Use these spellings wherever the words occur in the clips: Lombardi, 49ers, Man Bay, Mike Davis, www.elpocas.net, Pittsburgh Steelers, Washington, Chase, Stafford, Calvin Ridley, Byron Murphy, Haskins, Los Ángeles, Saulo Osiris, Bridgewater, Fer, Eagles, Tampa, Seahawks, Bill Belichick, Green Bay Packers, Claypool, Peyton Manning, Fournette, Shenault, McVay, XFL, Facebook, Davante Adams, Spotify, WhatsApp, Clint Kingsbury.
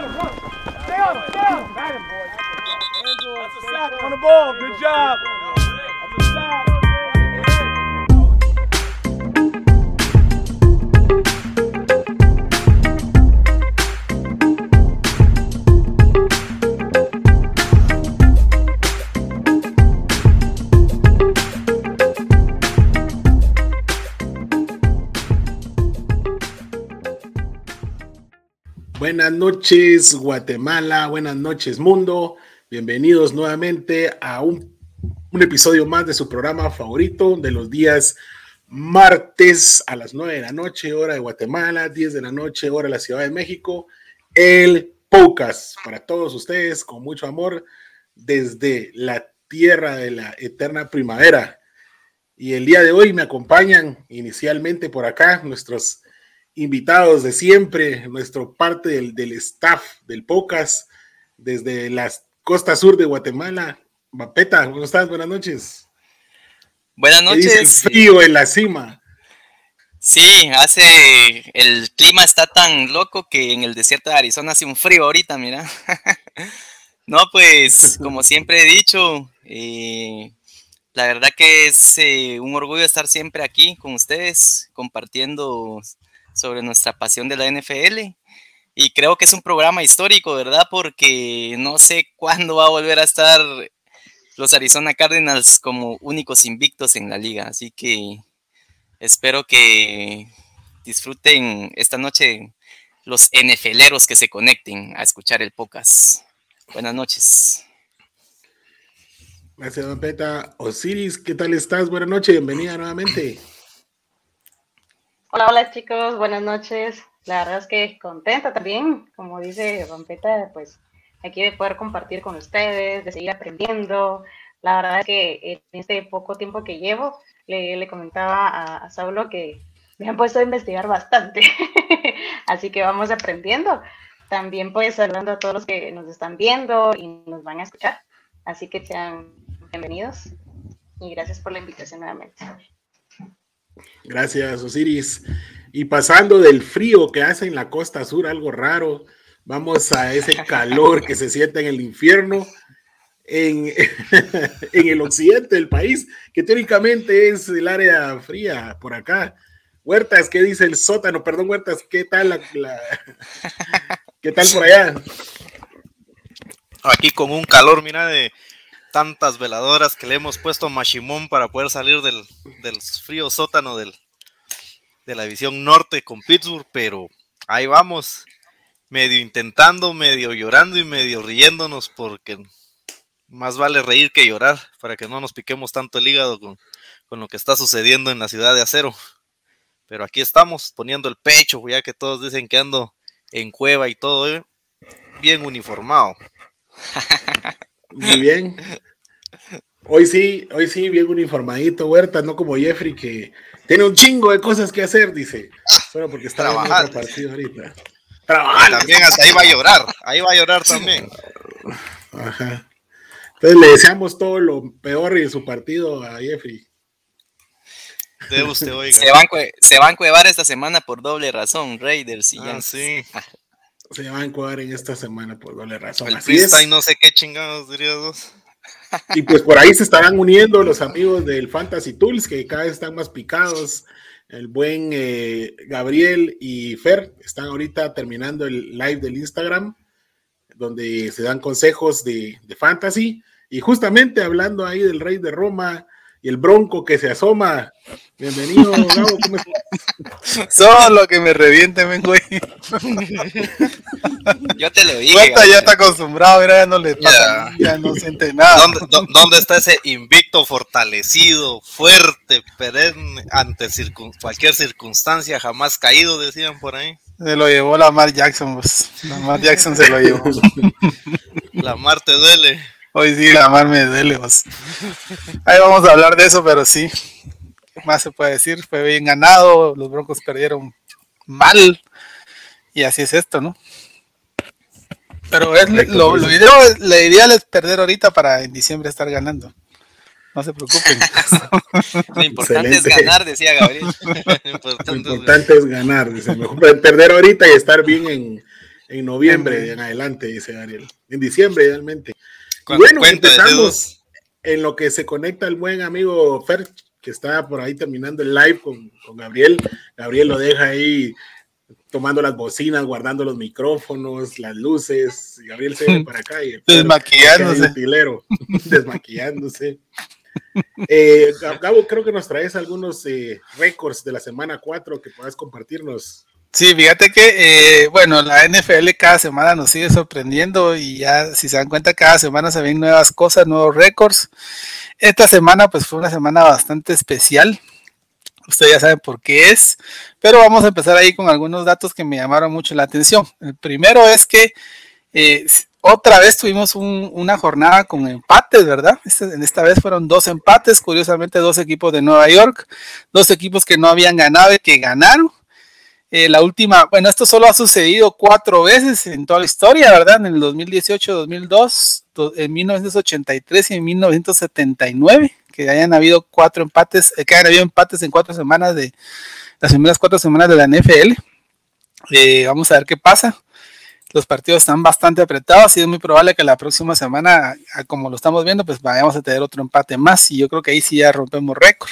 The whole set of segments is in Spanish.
Run him, run him. Stay on him, stay on him. Got him, boys. That's a sack on the ball. Good job. That's a sack. Buenas noches, Guatemala. Buenas noches, mundo. Bienvenidos nuevamente a un episodio más de su programa favorito de los días martes a las 9 de la noche, hora de Guatemala, 10 de la noche, hora de la Ciudad de México. El podcast para todos ustedes, con mucho amor, desde la tierra de la eterna primavera. Y el día de hoy me acompañan inicialmente por acá nuestros invitados de siempre, nuestro parte del staff del podcast, desde la costa sur de Guatemala. Vampeta, ¿cómo estás? Buenas noches. Buenas noches. ¿Qué dice el frío en la cima? Sí, el clima está tan loco que en el desierto de Arizona hace un frío ahorita, mira. No, pues, como siempre he dicho, la verdad que es un orgullo estar siempre aquí con ustedes, compartiendo sobre nuestra pasión de la NFL, y creo que es un programa histórico, ¿verdad? Porque no sé cuándo va a volver a estar los Arizona Cardinals como únicos invictos en la liga, así que espero que disfruten esta noche los NFLeros que se conecten a escuchar el podcast. Buenas noches. Gracias, Vampeta. Osiris, ¿qué tal estás? Buenas noches, bienvenida nuevamente. Hola chicos, buenas noches. La verdad es que contenta también, como dice Vampeta, pues aquí de poder compartir con ustedes, de seguir aprendiendo. La verdad es que en este poco tiempo que llevo, le comentaba a Saulo que me han puesto a investigar bastante, así que vamos aprendiendo. También pues saludando a todos los que nos están viendo y nos van a escuchar, así que sean bienvenidos y gracias por la invitación nuevamente. Gracias, Osiris. Y pasando del frío que hace en la costa sur, algo raro, vamos a ese calor que se siente en el infierno, en el occidente del país, que teóricamente es el área fría por acá. Huertas, ¿qué dice el sótano? Perdón, Huertas, ¿qué tal qué tal por allá? Aquí con un calor, mira, de tantas veladoras que le hemos puesto a Mashimón para poder salir del frío sótano de la división norte con Pittsburgh, pero ahí vamos, medio intentando, medio llorando y medio riéndonos, porque más vale reír que llorar, para que no nos piquemos tanto el hígado con lo que está sucediendo en la ciudad de acero. Pero aquí estamos, poniendo el pecho, ya que todos dicen que ando en cueva y todo, bien uniformado. Muy bien. Hoy sí, bien uniformadito, Huerta, no como Jeffrey, que tiene un chingo de cosas que hacer, dice. Solo porque está trabajando en otro partido ahorita. Trabajando. También hasta ahí va a llorar también. Ajá. Entonces le deseamos todo lo peor de su partido a Jeffrey. De usted, oiga. Se van a cuevar esta semana por doble razón, Raiders y Giants. Sí. Se va a encuadrar en esta semana por doble razón. El freestyle no sé qué chingados dirías vos. Y pues por ahí se estarán uniendo los amigos del Fantasy Tools, que cada vez están más picados. El buen Gabriel y Fer están ahorita terminando el live del Instagram, donde se dan consejos de Fantasy. Y justamente hablando ahí del Rey de Roma y el Bronco que se asoma. Bienvenido, Gabo, ¿cómo estás? Solo que me reviente, men, güey. Yo te lo dije. Cuenta, ya está acostumbrado, mira, ya no le pasa, ya no siente nada. ¿Dónde está ese invicto fortalecido, fuerte, perenne, ante cualquier circunstancia, jamás caído, decían por ahí? Se lo llevó Lamar Jackson, pues. Lamar Jackson se lo llevó. Lamar te duele. Hoy sí, Lamar me duele, pues. Ahí vamos a hablar de eso, pero sí. Más se puede decir, fue bien ganado, los Broncos perdieron mal y así es esto, ¿no? Pero es lo ideal es perder ahorita para en diciembre estar ganando, no se preocupen. Lo importante es ganar, decía Gabriel. Lo importante es ganar, dice, mejor perder ahorita y estar bien en en noviembre en adelante, dice Gabriel. En diciembre, realmente. Bueno, empezamos en lo que se conecta el buen amigo Fer, que está por ahí terminando el live con Gabriel. Gabriel lo deja ahí tomando las bocinas, guardando los micrófonos, las luces. Gabriel se viene para acá y desmaquillándose. Desmaquillándose. Gabo, creo que nos traes algunos récords de la semana 4 que puedas compartirnos. Sí, fíjate que, bueno, la NFL cada semana nos sigue sorprendiendo y ya, si se dan cuenta, cada semana se ven nuevas cosas, nuevos récords. Esta semana, pues, fue una semana bastante especial. Ustedes ya saben por qué es, pero vamos a empezar ahí con algunos datos que me llamaron mucho la atención. El primero es que otra vez tuvimos una jornada con empates, ¿verdad? Esta vez fueron 2 empates, curiosamente 2 equipos de Nueva York, 2 equipos que no habían ganado y que ganaron. La última, bueno, esto solo ha sucedido 4 veces en toda la historia, ¿verdad? En el 2018, 2002, en 1983 y en 1979, que hayan habido 4 empates, que hayan habido empates en 4 semanas de las primeras 4 semanas de la NFL. Vamos a ver qué pasa. Los partidos están bastante apretados y es muy probable que la próxima semana, como lo estamos viendo, pues vayamos a tener otro empate más y yo creo que ahí sí ya rompemos récord.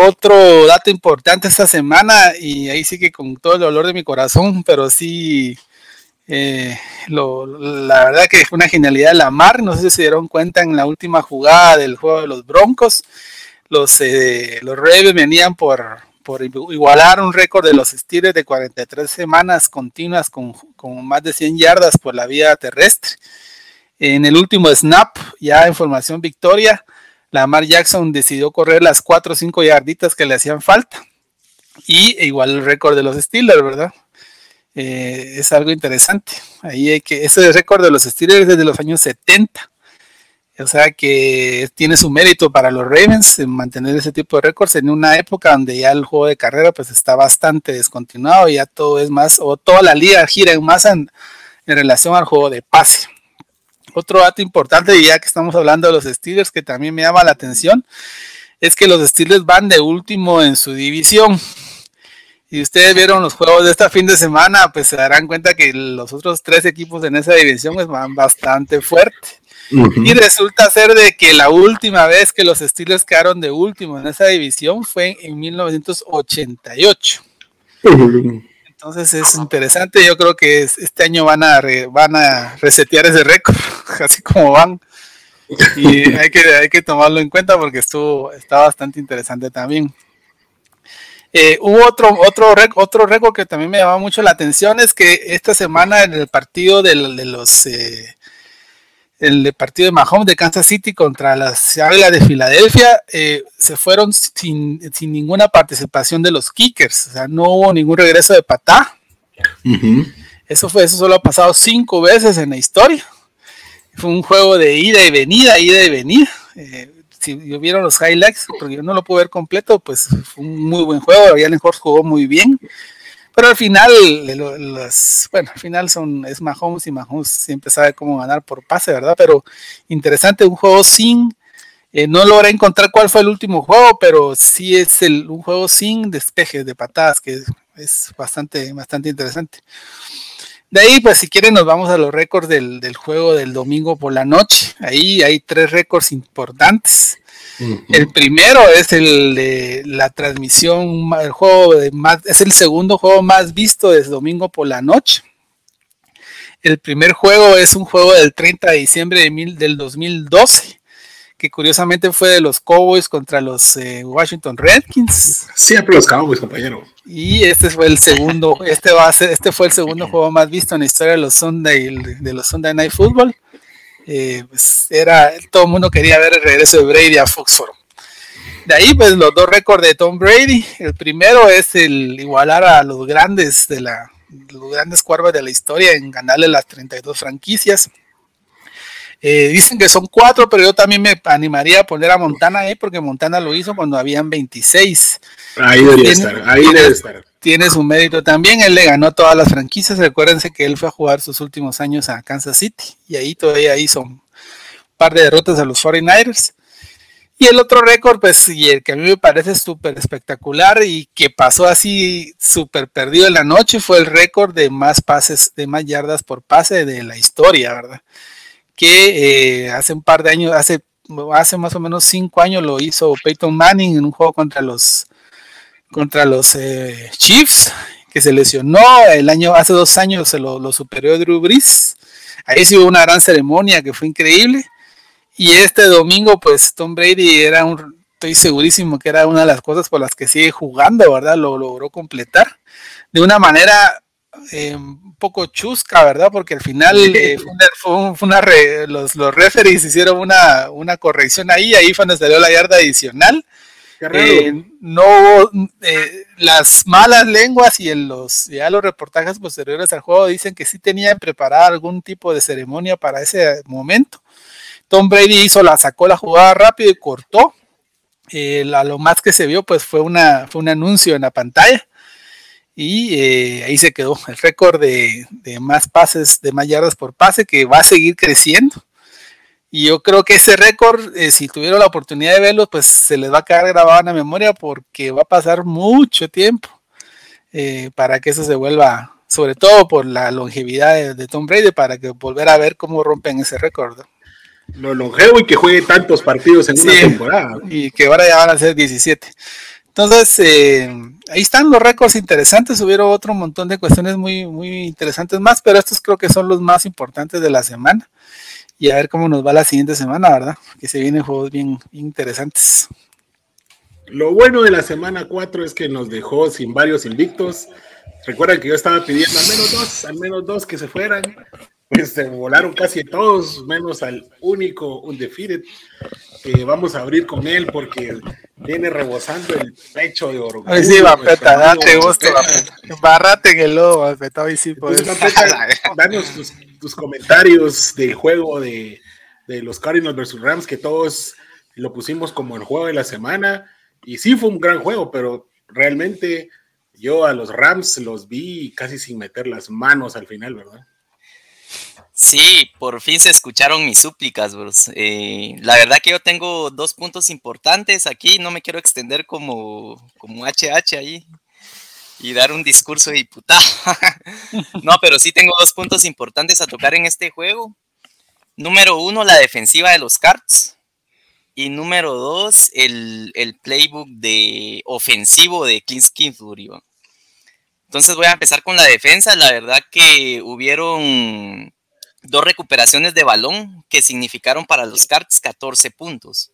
Otro dato importante esta semana, y ahí sí que con todo el dolor de mi corazón, pero sí, la verdad que fue una genialidad de Lamar. No sé si se dieron cuenta en la última jugada del juego de los Broncos, los Ravens venían por igualar un récord de los Steelers de 43 semanas continuas con más de 100 yardas por la vía terrestre. En el último snap, ya en formación victoria, Lamar Jackson decidió correr las 4 o 5 yarditas que le hacían falta y igual el récord de los Steelers, ¿verdad? Es algo interesante. Ahí hay que ese récord de los Steelers desde los años 70, o sea que tiene su mérito para los Ravens en mantener ese tipo de récords en una época donde ya el juego de carrera pues está bastante descontinuado, ya todo es más, o toda la liga gira en más en relación al juego de pase. Otro dato importante, y ya que estamos hablando de los Steelers, que también me llama la atención, es que los Steelers van de último en su división. Y ustedes vieron los juegos de este fin de semana, pues se darán cuenta que los otros 3 equipos en esa división pues, van bastante fuerte. Uh-huh. Y resulta ser de que la última vez que los Steelers quedaron de último en esa división fue en 1988. Uh-huh. Entonces es interesante, yo creo que este año van a resetear ese récord, así como van, y hay que tomarlo en cuenta porque está bastante interesante también. Hubo otro récord que también me llamó mucho la atención, es que esta semana en el partido el partido de Mahomes de Kansas City contra las Águilas de Filadelfia, se fueron sin ninguna participación de los kickers, o sea, no hubo ningún regreso de patá. Uh-huh. Eso solo ha pasado 5 veces en la historia. Fue un juego de ida y venida. Si vieron los highlights, porque yo no lo pude ver completo, pues fue un muy buen juego. Jalen Hurts jugó muy bien. Pero al final, es Mahomes y Mahomes siempre sabe cómo ganar por pase, ¿verdad? Pero interesante, un juego no logré encontrar cuál fue el último juego, pero sí es un juego sin despejes de patadas, que es bastante, bastante interesante. De ahí, pues si quieren nos vamos a los récords del juego del domingo por la noche. Ahí hay 3 récords importantes. Uh-huh. El primero es el de la transmisión, es el segundo juego más visto desde domingo por la noche. El primer juego es un juego del 30 de diciembre del 2012, que curiosamente fue de los Cowboys contra los Washington Redskins. Siempre los Cowboys, compañero. Y este fue el segundo, juego más visto en la historia de los Sunday Night Football. Pues todo el mundo quería ver el regreso de Brady a Foxborough. De ahí pues los 2 récords de Tom Brady. El primero es el igualar a los grandes quarterbacks de la historia en ganarle las 32 franquicias. Dicen que son 4, pero yo también me animaría a poner a Montana ahí porque Montana lo hizo cuando habían 26. Ahí debe estar. Tiene su mérito también, él le ganó todas las franquicias. Recuérdense que él fue a jugar sus últimos años a Kansas City y ahí todavía hizo un par de derrotas a los 49ers. Y el otro récord, pues, y el que a mí me parece súper espectacular y que pasó así súper perdido en la noche, fue el récord de más pases, de más yardas por pase de la historia, ¿verdad? Que hace un par de años, hace más o menos 5 años lo hizo Peyton Manning en un juego contra los Chiefs, que se lesionó. Hace 2 años se lo superó Drew Brees. Ahí sí hubo una gran ceremonia que fue increíble. Y este domingo, pues Tom Brady estoy segurísimo que era una de las cosas por las que sigue jugando, ¿verdad? Lo logró completar de una manera un poco chusca, ¿verdad? Porque al final los referees hicieron una corrección ahí fue donde salió la yarda adicional. Las malas lenguas y los reportajes posteriores al juego dicen que sí tenían preparada algún tipo de ceremonia para ese momento. Tom Brady sacó la jugada rápido y cortó. Lo más que se vio pues fue un anuncio en la pantalla y ahí se quedó el récord de más pases, de más yardas por pase, que va a seguir creciendo. Y yo creo que ese récord, si tuvieron la oportunidad de verlo, pues se les va a quedar grabado en la memoria porque va a pasar mucho tiempo para que eso se vuelva, sobre todo por la longevidad de Tom Brady, para que volver a ver cómo rompen ese récord, ¿no? Lo longevo y que juegue tantos partidos en una temporada, ¿no? Y que ahora ya van a ser 17. Entonces, ahí están los récords interesantes. Hubieron otro montón de cuestiones muy, muy interesantes más, pero estos creo que son los más importantes de la semana. Y a ver cómo nos va la siguiente semana, ¿verdad? Que se vienen juegos bien interesantes. Lo bueno de la semana 4 es que nos dejó sin varios invictos. Recuerdan que yo estaba pidiendo al menos dos que se fueran. Pues se volaron casi todos, menos al único undefeated, que vamos a abrir con él porque viene rebosando el pecho de orgullo. Ay, sí, Vampeta, date gusto, barrate en el lodo, Vampeta, hoy sí podés. Danos tus comentarios del juego de los Cardinals versus Rams, que todos lo pusimos como el juego de la semana, y sí fue un gran juego, pero realmente yo a los Rams los vi casi sin meter las manos al final, ¿verdad? Sí, por fin se escucharon mis súplicas, bros. La verdad que yo tengo 2 puntos importantes aquí, no me quiero extender como HH ahí y dar un discurso de diputado. No, pero sí tengo 2 puntos importantes a tocar en este juego. Número 1, la defensiva de los Cards. Y número 2, el playbook de ofensivo de Clint Kingsbury. Entonces voy a empezar con la defensa. La verdad que hubieron 2 recuperaciones de balón que significaron para los Cards 14 puntos.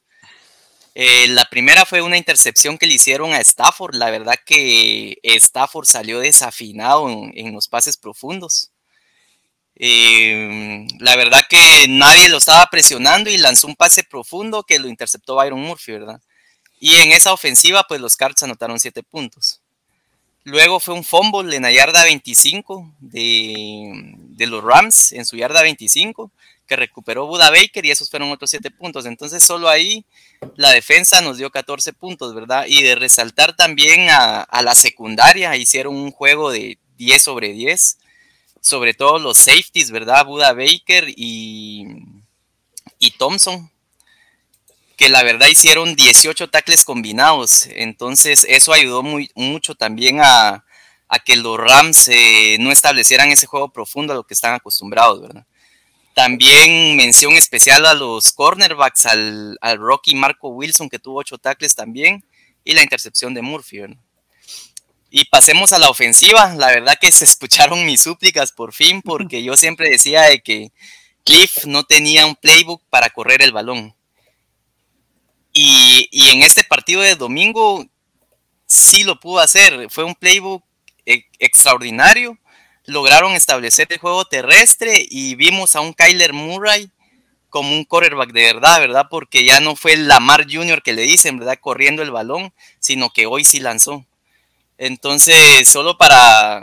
La primera fue una intercepción que le hicieron a Stafford. La verdad que Stafford salió desafinado en los pases profundos. La verdad que nadie lo estaba presionando y lanzó un pase profundo que lo interceptó Byron Murphy, ¿verdad? Y en esa ofensiva, pues los Cards anotaron 7 puntos. Luego fue un fumble en la yarda 25 de los Rams, en su yarda 25, que recuperó Buda Baker y esos fueron otros 7 puntos. Entonces solo ahí la defensa nos dio 14 puntos, ¿verdad? Y de resaltar también a la secundaria, hicieron un juego de 10 sobre 10, sobre todo los safeties, ¿verdad? Buda Baker y Thompson, que la verdad hicieron 18 tackles combinados, entonces eso ayudó mucho también a que los Rams no establecieran ese juego profundo a lo que están acostumbrados, ¿verdad? También mención especial a los cornerbacks, al Rocky Marco Wilson, que tuvo 8 tackles también, y la intercepción de Murphy, ¿verdad? Y pasemos a la ofensiva. La verdad que se escucharon mis súplicas por fin, porque yo siempre decía de que Cliff no tenía un playbook para correr el balón. Y en este partido de domingo sí lo pudo hacer. Fue un playbook extraordinario. Lograron establecer el juego terrestre y vimos a un Kyler Murray como un quarterback de verdad, ¿verdad? Porque ya no fue el Lamar Jr. que le dicen, ¿verdad? Corriendo el balón, sino que hoy sí lanzó. Entonces, solo para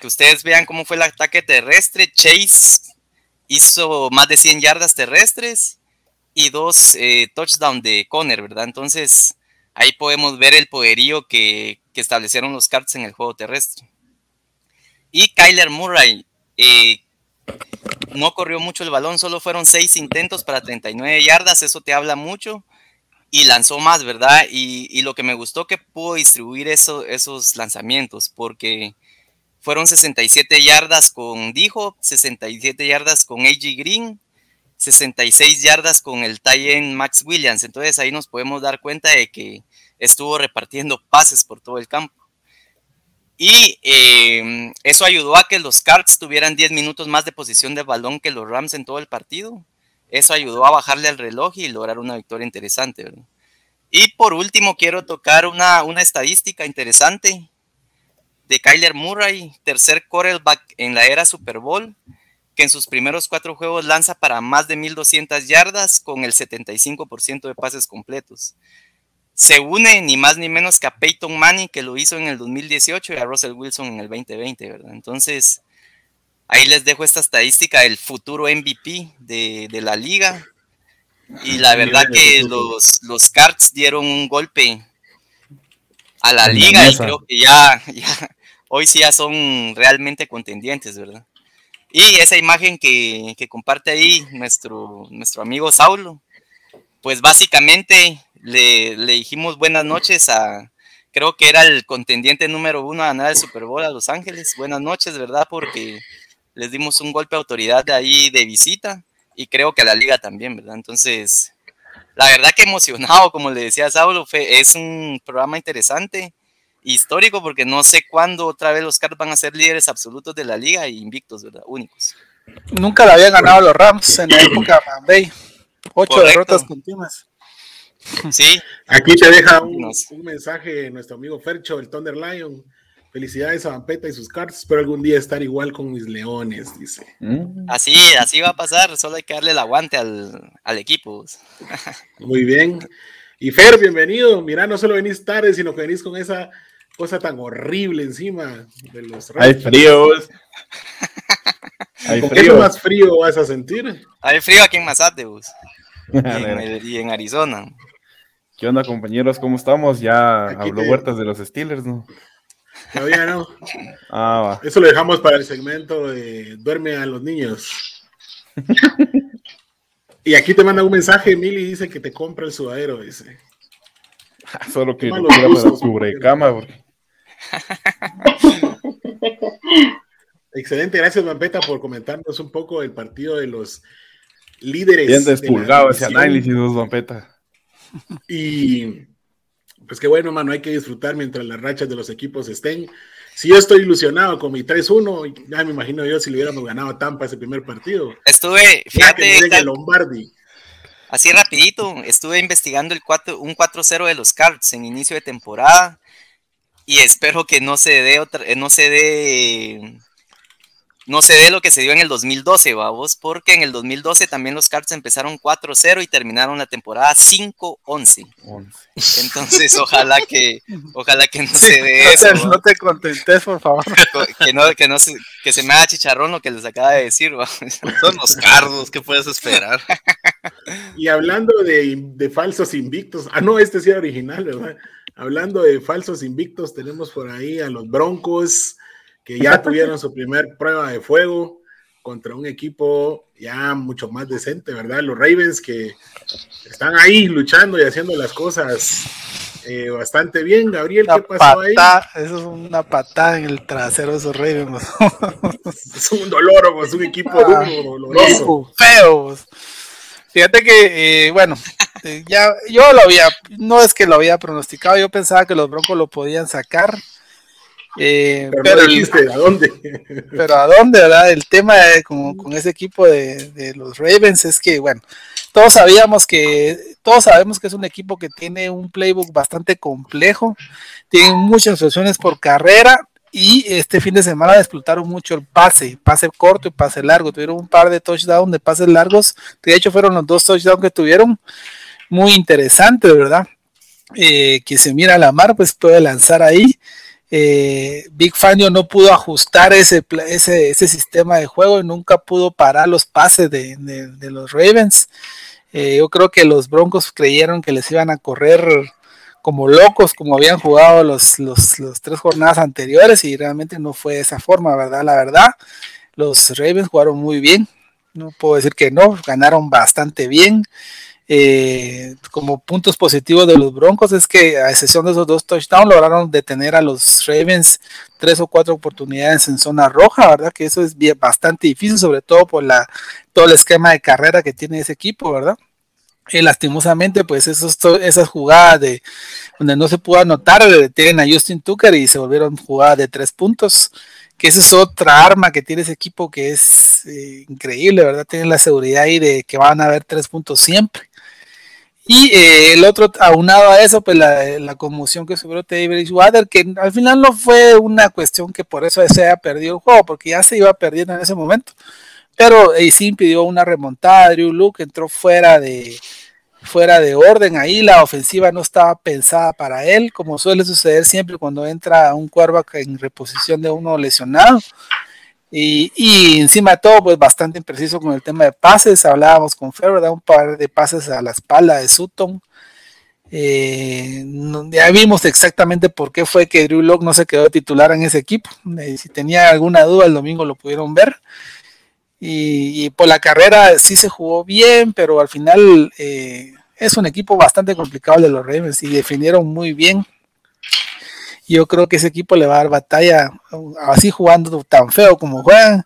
que ustedes vean cómo fue el ataque terrestre, Chase hizo más de 100 yardas terrestres y 2 touchdowns de Conner, ¿verdad? Entonces, ahí podemos ver el poderío que establecieron los Cards en el juego terrestre. Y Kyler Murray, No corrió mucho el balón, solo fueron 6 intentos para 39 yardas, eso te habla mucho, y lanzó más, ¿verdad? Y lo que me gustó que pudo distribuir esos lanzamientos, porque fueron 67 yardas con Dijo, 67 yardas con AJ Green, 66 yardas con el tight end Max Williams, entonces ahí nos podemos dar cuenta de que estuvo repartiendo pases por todo el campo. Y eso ayudó a que los Cards tuvieran 10 minutos más de posesión de balón que los Rams en todo el partido. Eso ayudó a bajarle al reloj y lograr una victoria interesante, ¿verdad? Y por último quiero tocar una estadística interesante de Kyler Murray, tercer quarterback en la era Super Bowl, que en sus primeros 4 juegos lanza para más de 1,200 yardas con el 75% de pases completos. Se une ni más ni menos que a Peyton Manning, que lo hizo en el 2018, y a Russell Wilson en el 2020, ¿verdad? Entonces, ahí les dejo esta estadística del futuro MVP de la liga. Y la verdad que los Cards dieron un golpe a la liga y creo que ya hoy sí ya son realmente contendientes, ¿verdad? Y esa imagen que comparte ahí nuestro amigo Saulo, pues básicamente le dijimos buenas noches a, creo que era el contendiente número 1 a ganar el Super Bowl a Los Ángeles. Buenas noches, ¿verdad? Porque les dimos un golpe de autoridad de ahí de visita y creo que a la liga también, ¿verdad? Entonces, la verdad que emocionado, como le decía Saulo, es un programa interesante, histórico, porque no sé cuándo otra vez los Cards van a ser líderes absolutos de la liga e invictos, ¿verdad? Únicos. Nunca la habían ganado los Rams en la época de Man Bay. 8 correcto. Derrotas continuas. Sí. Aquí te deja un mensaje nuestro amigo Fercho, el Thunder Lion. Felicidades a Vampeta y sus Cards. Espero algún día estar igual con mis Leones, dice. Así va a pasar. Solo hay que darle el aguante al equipo. Muy bien. Y Fer, bienvenido. Mira, no solo venís tarde, sino que venís con esa cosa tan horrible encima de los Rams. Hay frío. ¿Con qué más frío vas a sentir? Hay frío aquí en Mazate, vos. Y en Arizona. ¿Qué onda, compañeros? ¿Cómo estamos? Ya aquí habló Huertas de los Steelers, ¿no? Todavía no. Ah, va. Eso lo dejamos para el segmento de Duerme a los Niños. Y aquí te manda un mensaje, Mili, dice que te compra el sudadero, dice. Solo que lo quiera para cubrecama, porque... Excelente, gracias, Vampeta, por comentarnos un poco el partido de los líderes. Bien despulgado ese análisis, Vampeta. Y pues qué bueno, mano, hay que disfrutar mientras las rachas de los equipos estén. Si yo estoy ilusionado con mi 3-1, ya me imagino yo si le hubiéramos ganado a Tampa ese primer partido. Estuve, fíjate, Lombardi. Así rapidito, estuve investigando un 4-0 de los Cards en inicio de temporada y espero que no se dé lo que se dio en el 2012, babos, porque en el 2012 también los Cards empezaron 4-0 y terminaron la temporada 5-11. Entonces, ojalá que no se dé eso. No te contentes, por favor. Que se me haga chicharrón lo que les acaba de decir, babos. Son los Cards, ¿qué puedes esperar? Y hablando de falsos invictos, este sí era original, ¿verdad? Hablando de falsos invictos, tenemos por ahí a los Broncos, que ya tuvieron su primer prueba de fuego contra un equipo ya mucho más decente, ¿verdad? Los Ravens, que están ahí luchando y haciendo las cosas bastante bien. Gabriel, ¿qué pasó ahí? Eso es una patada en el trasero de esos Ravens. Es un dolor, es un equipo doloroso. Feo. Fíjate que, yo no es que lo había pronosticado, yo pensaba que los Broncos lo podían sacar. Pero no dijiste ¿a dónde? Pero ¿a dónde, verdad? El tema con ese equipo de los Ravens es que, todos sabemos que es un equipo que tiene un playbook bastante complejo, tienen muchas opciones por carrera y este fin de semana explotaron mucho el pase corto y pase largo, tuvieron un par de touchdowns de pases largos, de hecho fueron los 2 touchdowns que tuvieron, muy interesante, ¿verdad? Que se mira a Lamar, pues puede lanzar ahí. Big Fangio no pudo ajustar ese sistema de juego y nunca pudo parar los pases de los Ravens. Yo creo que los Broncos creyeron que les iban a correr como locos, como habían jugado los 3 jornadas anteriores, y realmente no fue de esa forma, ¿verdad? La verdad, Los Ravens jugaron muy bien, no puedo decir que no, ganaron bastante bien. Como puntos positivos de los Broncos es que, a excepción de esos dos touchdowns, lograron detener a los Ravens 3 o 4 oportunidades en zona roja, ¿verdad? Que eso es bien, bastante difícil, sobre todo por todo el esquema de carrera que tiene ese equipo, ¿verdad? Lastimosamente, pues esas jugadas de donde no se pudo anotar, le detienen a Justin Tucker y se volvieron jugadas de 3 puntos, que esa es otra arma que tiene ese equipo, que es increíble, ¿verdad? Tienen la seguridad ahí de que van a haber 3 puntos siempre. Y el otro, aunado a eso, pues la conmoción que sufrió Teddy Bridgewater, que al final no fue una cuestión que por eso se haya perdido el juego, porque ya se iba perdiendo en ese momento, pero sí impidió una remontada. Drew Luck entró fuera de orden ahí, la ofensiva no estaba pensada para él, como suele suceder siempre cuando entra un quarterback en reposición de uno lesionado, y encima de todo, pues bastante impreciso con el tema de pases. Hablábamos con Fer, ¿verdad? Un par de pases a la espalda de Sutton. Ya vimos exactamente por qué fue que Drew Luck no se quedó titular en ese equipo. Si tenía alguna duda, el domingo lo pudieron ver. Y por la carrera sí se jugó bien, pero al final es un equipo bastante complicado de los Ravens y definieron muy bien. Yo creo que ese equipo le va a dar batalla, así jugando tan feo como juegan,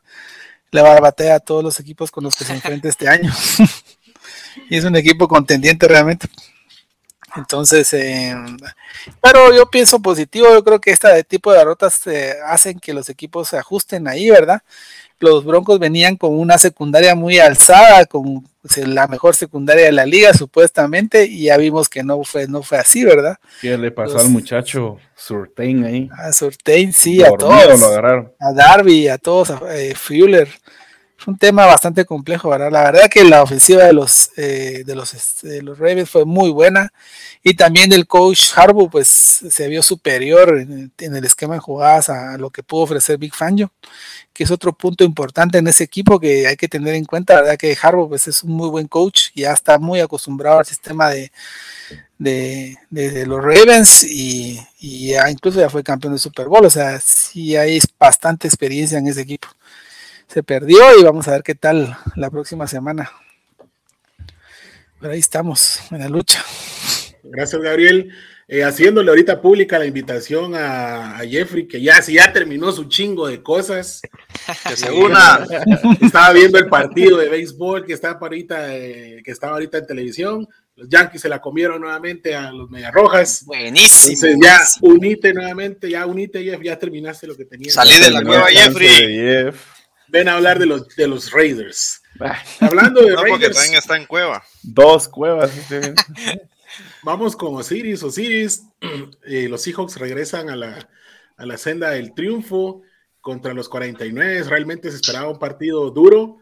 le va a dar batalla a todos los equipos con los que se enfrenta este año. Y es un equipo contendiente realmente. Entonces, pero yo pienso positivo, yo creo que este tipo de derrotas hacen que los equipos se ajusten ahí, ¿verdad? Los Broncos venían con una secundaria muy alzada, con la mejor secundaria de la liga, supuestamente, y ya vimos que no fue así, ¿verdad? ¿Qué le pasó al muchacho Surtain ahí? A Surtain, sí, dormido, a todos. Lo agarraron. A Darby, a todos, a Fuller. Es un tema bastante complejo, ¿verdad? La verdad que la ofensiva de los Ravens fue muy buena, y también el coach Harbaugh, pues, se vio superior en el esquema de jugadas a lo que pudo ofrecer Vic Fangio, que es otro punto importante en ese equipo que hay que tener en cuenta. La verdad que Harbaugh, pues, es un muy buen coach, ya está muy acostumbrado al sistema de los Ravens, y ya incluso ya fue campeón de Super Bowl, o sea, sí hay bastante experiencia en ese equipo. Se perdió y vamos a ver qué tal la próxima semana. Pero ahí estamos, en la lucha. Gracias, Gabriel. Haciéndole ahorita pública la invitación a Jeffrey, que ya terminó su chingo de cosas. Que según estaba viendo el partido de béisbol que estaba ahorita en televisión. Los Yankees se la comieron nuevamente a los Mediarrojas. Buenísimo. Entonces ya unite, Jeff, ya terminaste lo que tenías. Salí de la cueva, Jeffrey. Ven a hablar de los Raiders. Hablando de Raiders. No, porque también está en cueva. 2 cuevas. Vamos con Osiris. Osiris, los Seahawks regresan a la senda del triunfo contra los 49. Realmente se esperaba un partido duro.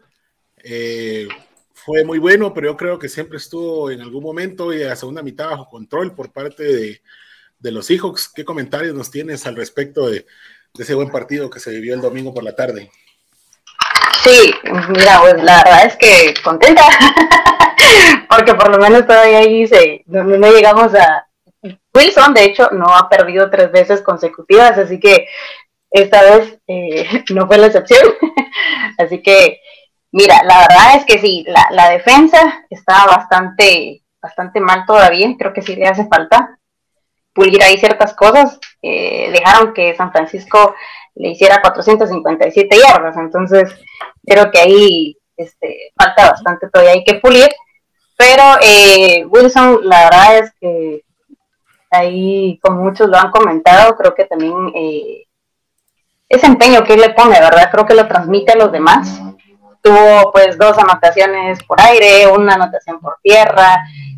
Fue muy bueno, pero yo creo que siempre estuvo en algún momento y a segunda mitad bajo control por parte de los Seahawks. ¿Qué comentarios nos tienes al respecto de ese buen partido que se vivió el domingo por la tarde? Sí, mira, pues la verdad es que contenta, porque por lo menos todavía ahí no llegamos a... Wilson, de hecho, no ha perdido 3 veces consecutivas, así que esta vez no fue la excepción. Así que, mira, la verdad es que sí, la defensa está bastante mal todavía, creo que sí le hace falta pulir ahí ciertas cosas. Dejaron que San Francisco le hiciera 457 yardas, entonces creo que ahí falta bastante todavía, hay que pulir, pero Wilson, la verdad es que ahí, como muchos lo han comentado, creo que también ese empeño que él le pone, ¿verdad? Creo que lo transmite a los demás. Tuvo pues 2 anotaciones por aire, 1 anotación por tierra,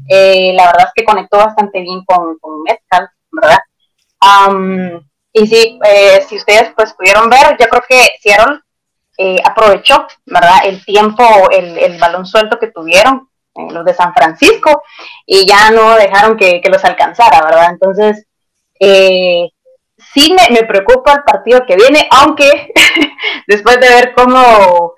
la verdad es que conectó bastante bien con Metcalf, ¿verdad? Y sí, si ustedes pues pudieron ver, yo creo que Seattle aprovechó, ¿verdad?, el tiempo, el balón suelto que tuvieron los de San Francisco, y ya no dejaron que los alcanzara, ¿verdad? Entonces, sí me preocupa el partido que viene, aunque después de ver cómo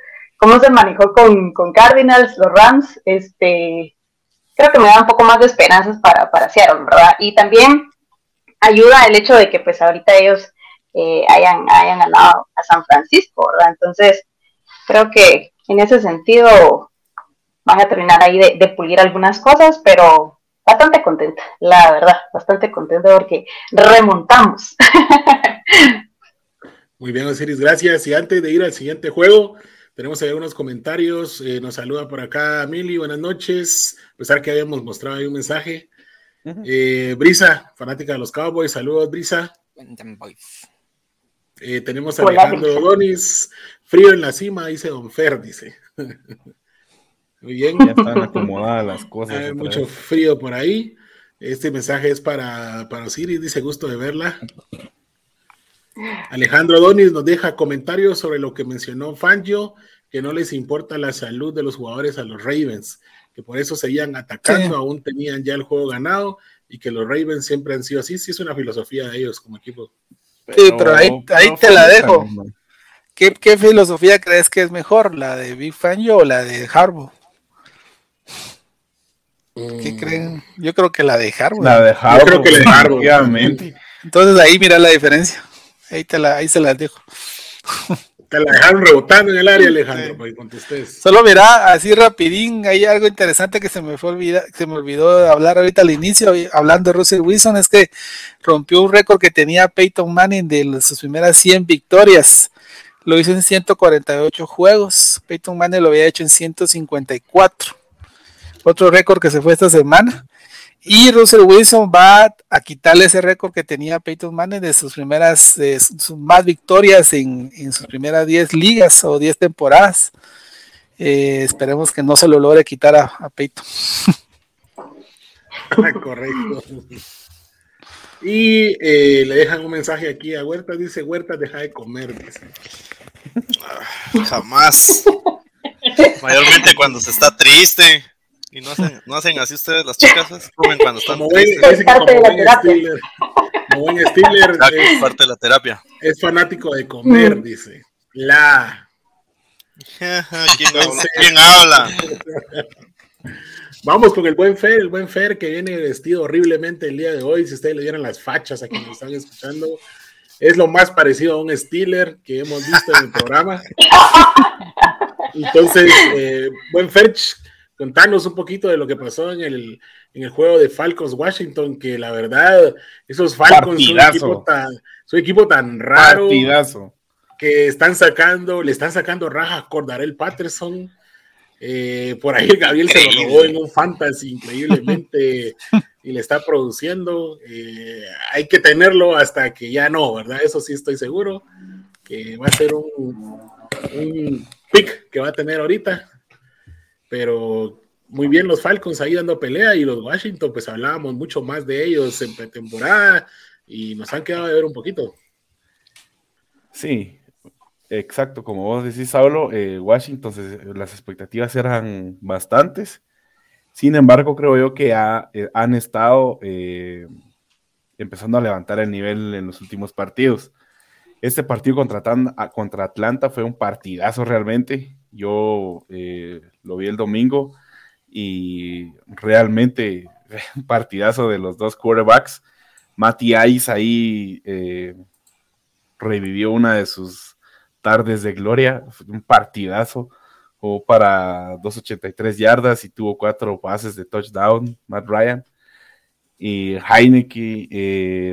se manejó con Cardinals, los Rams, creo que me da un poco más de esperanzas para Seattle, ¿verdad? Y también ayuda el hecho de que pues ahorita ellos hayan ganado a San Francisco, ¿verdad? Entonces, creo que en ese sentido van a terminar ahí de pulir algunas cosas, pero bastante contenta, la verdad, bastante contenta porque remontamos. Muy bien, Osiris, gracias. Y antes de ir al siguiente juego, tenemos ahí algunos comentarios. Nos saluda por acá Mili, buenas noches. A pesar que habíamos mostrado ahí un mensaje. Uh-huh. Brisa, fanática de los Cowboys. Saludos, Brisa. Tenemos a Alejandro Donis. Frío en la cima, dice Don Fer, dice. Muy bien. Ya están acomodadas las cosas. Hay mucho frío por ahí. Este mensaje es para Osiris, dice, gusto de verla. Alejandro Donis nos deja comentarios sobre lo que mencionó Fangio, que no les importa la salud de los jugadores a los Ravens, que por eso seguían atacando, sí, aún tenían ya el juego ganado, y que los Ravens siempre han sido así. Sí, es una filosofía de ellos como equipo. Sí, pero ahí te la dejo. ¿Qué filosofía crees que es mejor? ¿La de Big Fangio o la de Harbaugh? ¿Qué creen? Yo creo que la de Harbaugh. La de Harbaugh. Yo creo que la de Harbaugh, obviamente. Entonces ahí mira la diferencia. Ahí se las dejo. Te la dejaron rebotando en el área, Alejandro, para que contestes. Solo mirá, así rapidín, hay algo interesante que se me olvidó hablar ahorita al inicio, hablando de Russell Wilson, es que rompió un récord que tenía Peyton Manning de sus primeras 100 victorias. Lo hizo en 148 juegos. Peyton Manning lo había hecho en 154. Otro récord que se fue esta semana. Y Russell Wilson va a quitarle ese récord que tenía Peyton Manning de sus primeras, sus más victorias en sus primeras 10 ligas o 10 temporadas. Esperemos que no se lo logre quitar a Peyton. Correcto. Y le dejan un mensaje aquí a Huertas, dice, Huertas, deja de comer. Jamás. Mayormente cuando se está triste. Y no hacen así ustedes, las chicas, comen cuando están tristes. Es parte de la terapia. Como buen Steeler, es parte de la terapia. Es fanático de comer, dice. ¿Quién habla? Vamos con el buen Fer que viene vestido horriblemente el día de hoy. Si ustedes le dieran las fachas a quienes nos están escuchando, es lo más parecido a un Steeler que hemos visto en el programa. Entonces, buen Ferch, contanos un poquito de lo que pasó en el juego de Falcons Washington, que la verdad, esos Falcons son un equipo tan raro. Partidazo. Que le están sacando rajas a Cordarel Patterson. Por ahí Gabriel increíble. Se lo robó en un fantasy increíblemente y le está produciendo. Hay que tenerlo hasta que ya no, ¿verdad? Eso sí estoy seguro, que va a ser un pick que va a tener ahorita. Pero muy bien los Falcons ahí dando pelea, y los Washington, pues hablábamos mucho más de ellos en pretemporada y nos han quedado de ver un poquito. Sí, exacto, como vos decís, Saulo, Washington, las expectativas eran bastantes. Sin embargo, creo yo que han estado empezando a levantar el nivel en los últimos partidos. Este partido contra Atlanta fue un partidazo realmente. Yo lo vi el domingo y realmente un partidazo de los dos quarterbacks. Matty Ice ahí revivió una de sus tardes de gloria. Fue un partidazo, jugó para 283 yardas y tuvo 4 pases de touchdown, Matt Ryan. Y Heinicke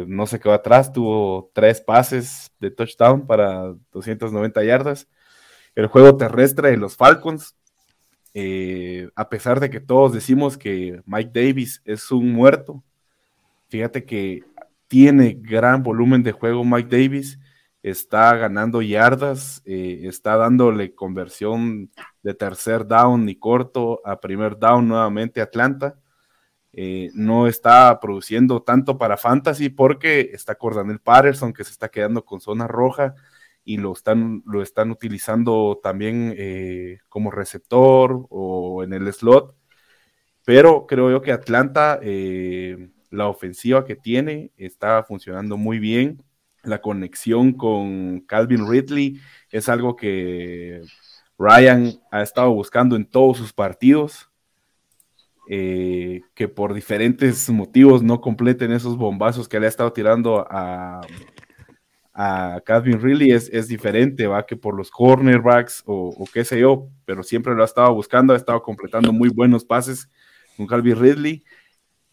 no se quedó atrás, tuvo 3 pases de touchdown para 290 yardas. El juego terrestre de los Falcons, a pesar de que todos decimos que Mike Davis es un muerto, fíjate que tiene gran volumen de juego Mike Davis, está ganando yardas, está dándole conversión de tercer down y corto a primer down nuevamente a Atlanta, no está produciendo tanto para Fantasy porque está Cordarel Patterson que se está quedando con zona roja, y lo están utilizando también como receptor o en el slot, pero creo yo que Atlanta, la ofensiva que tiene, está funcionando muy bien. La conexión con Calvin Ridley es algo que Ryan ha estado buscando en todos sus partidos, que por diferentes motivos no completen esos bombazos que le ha estado tirando a a Calvin Ridley es diferente, va, que por los cornerbacks o qué sé yo, pero siempre lo ha estado buscando, ha estado completando muy buenos pases con Calvin Ridley.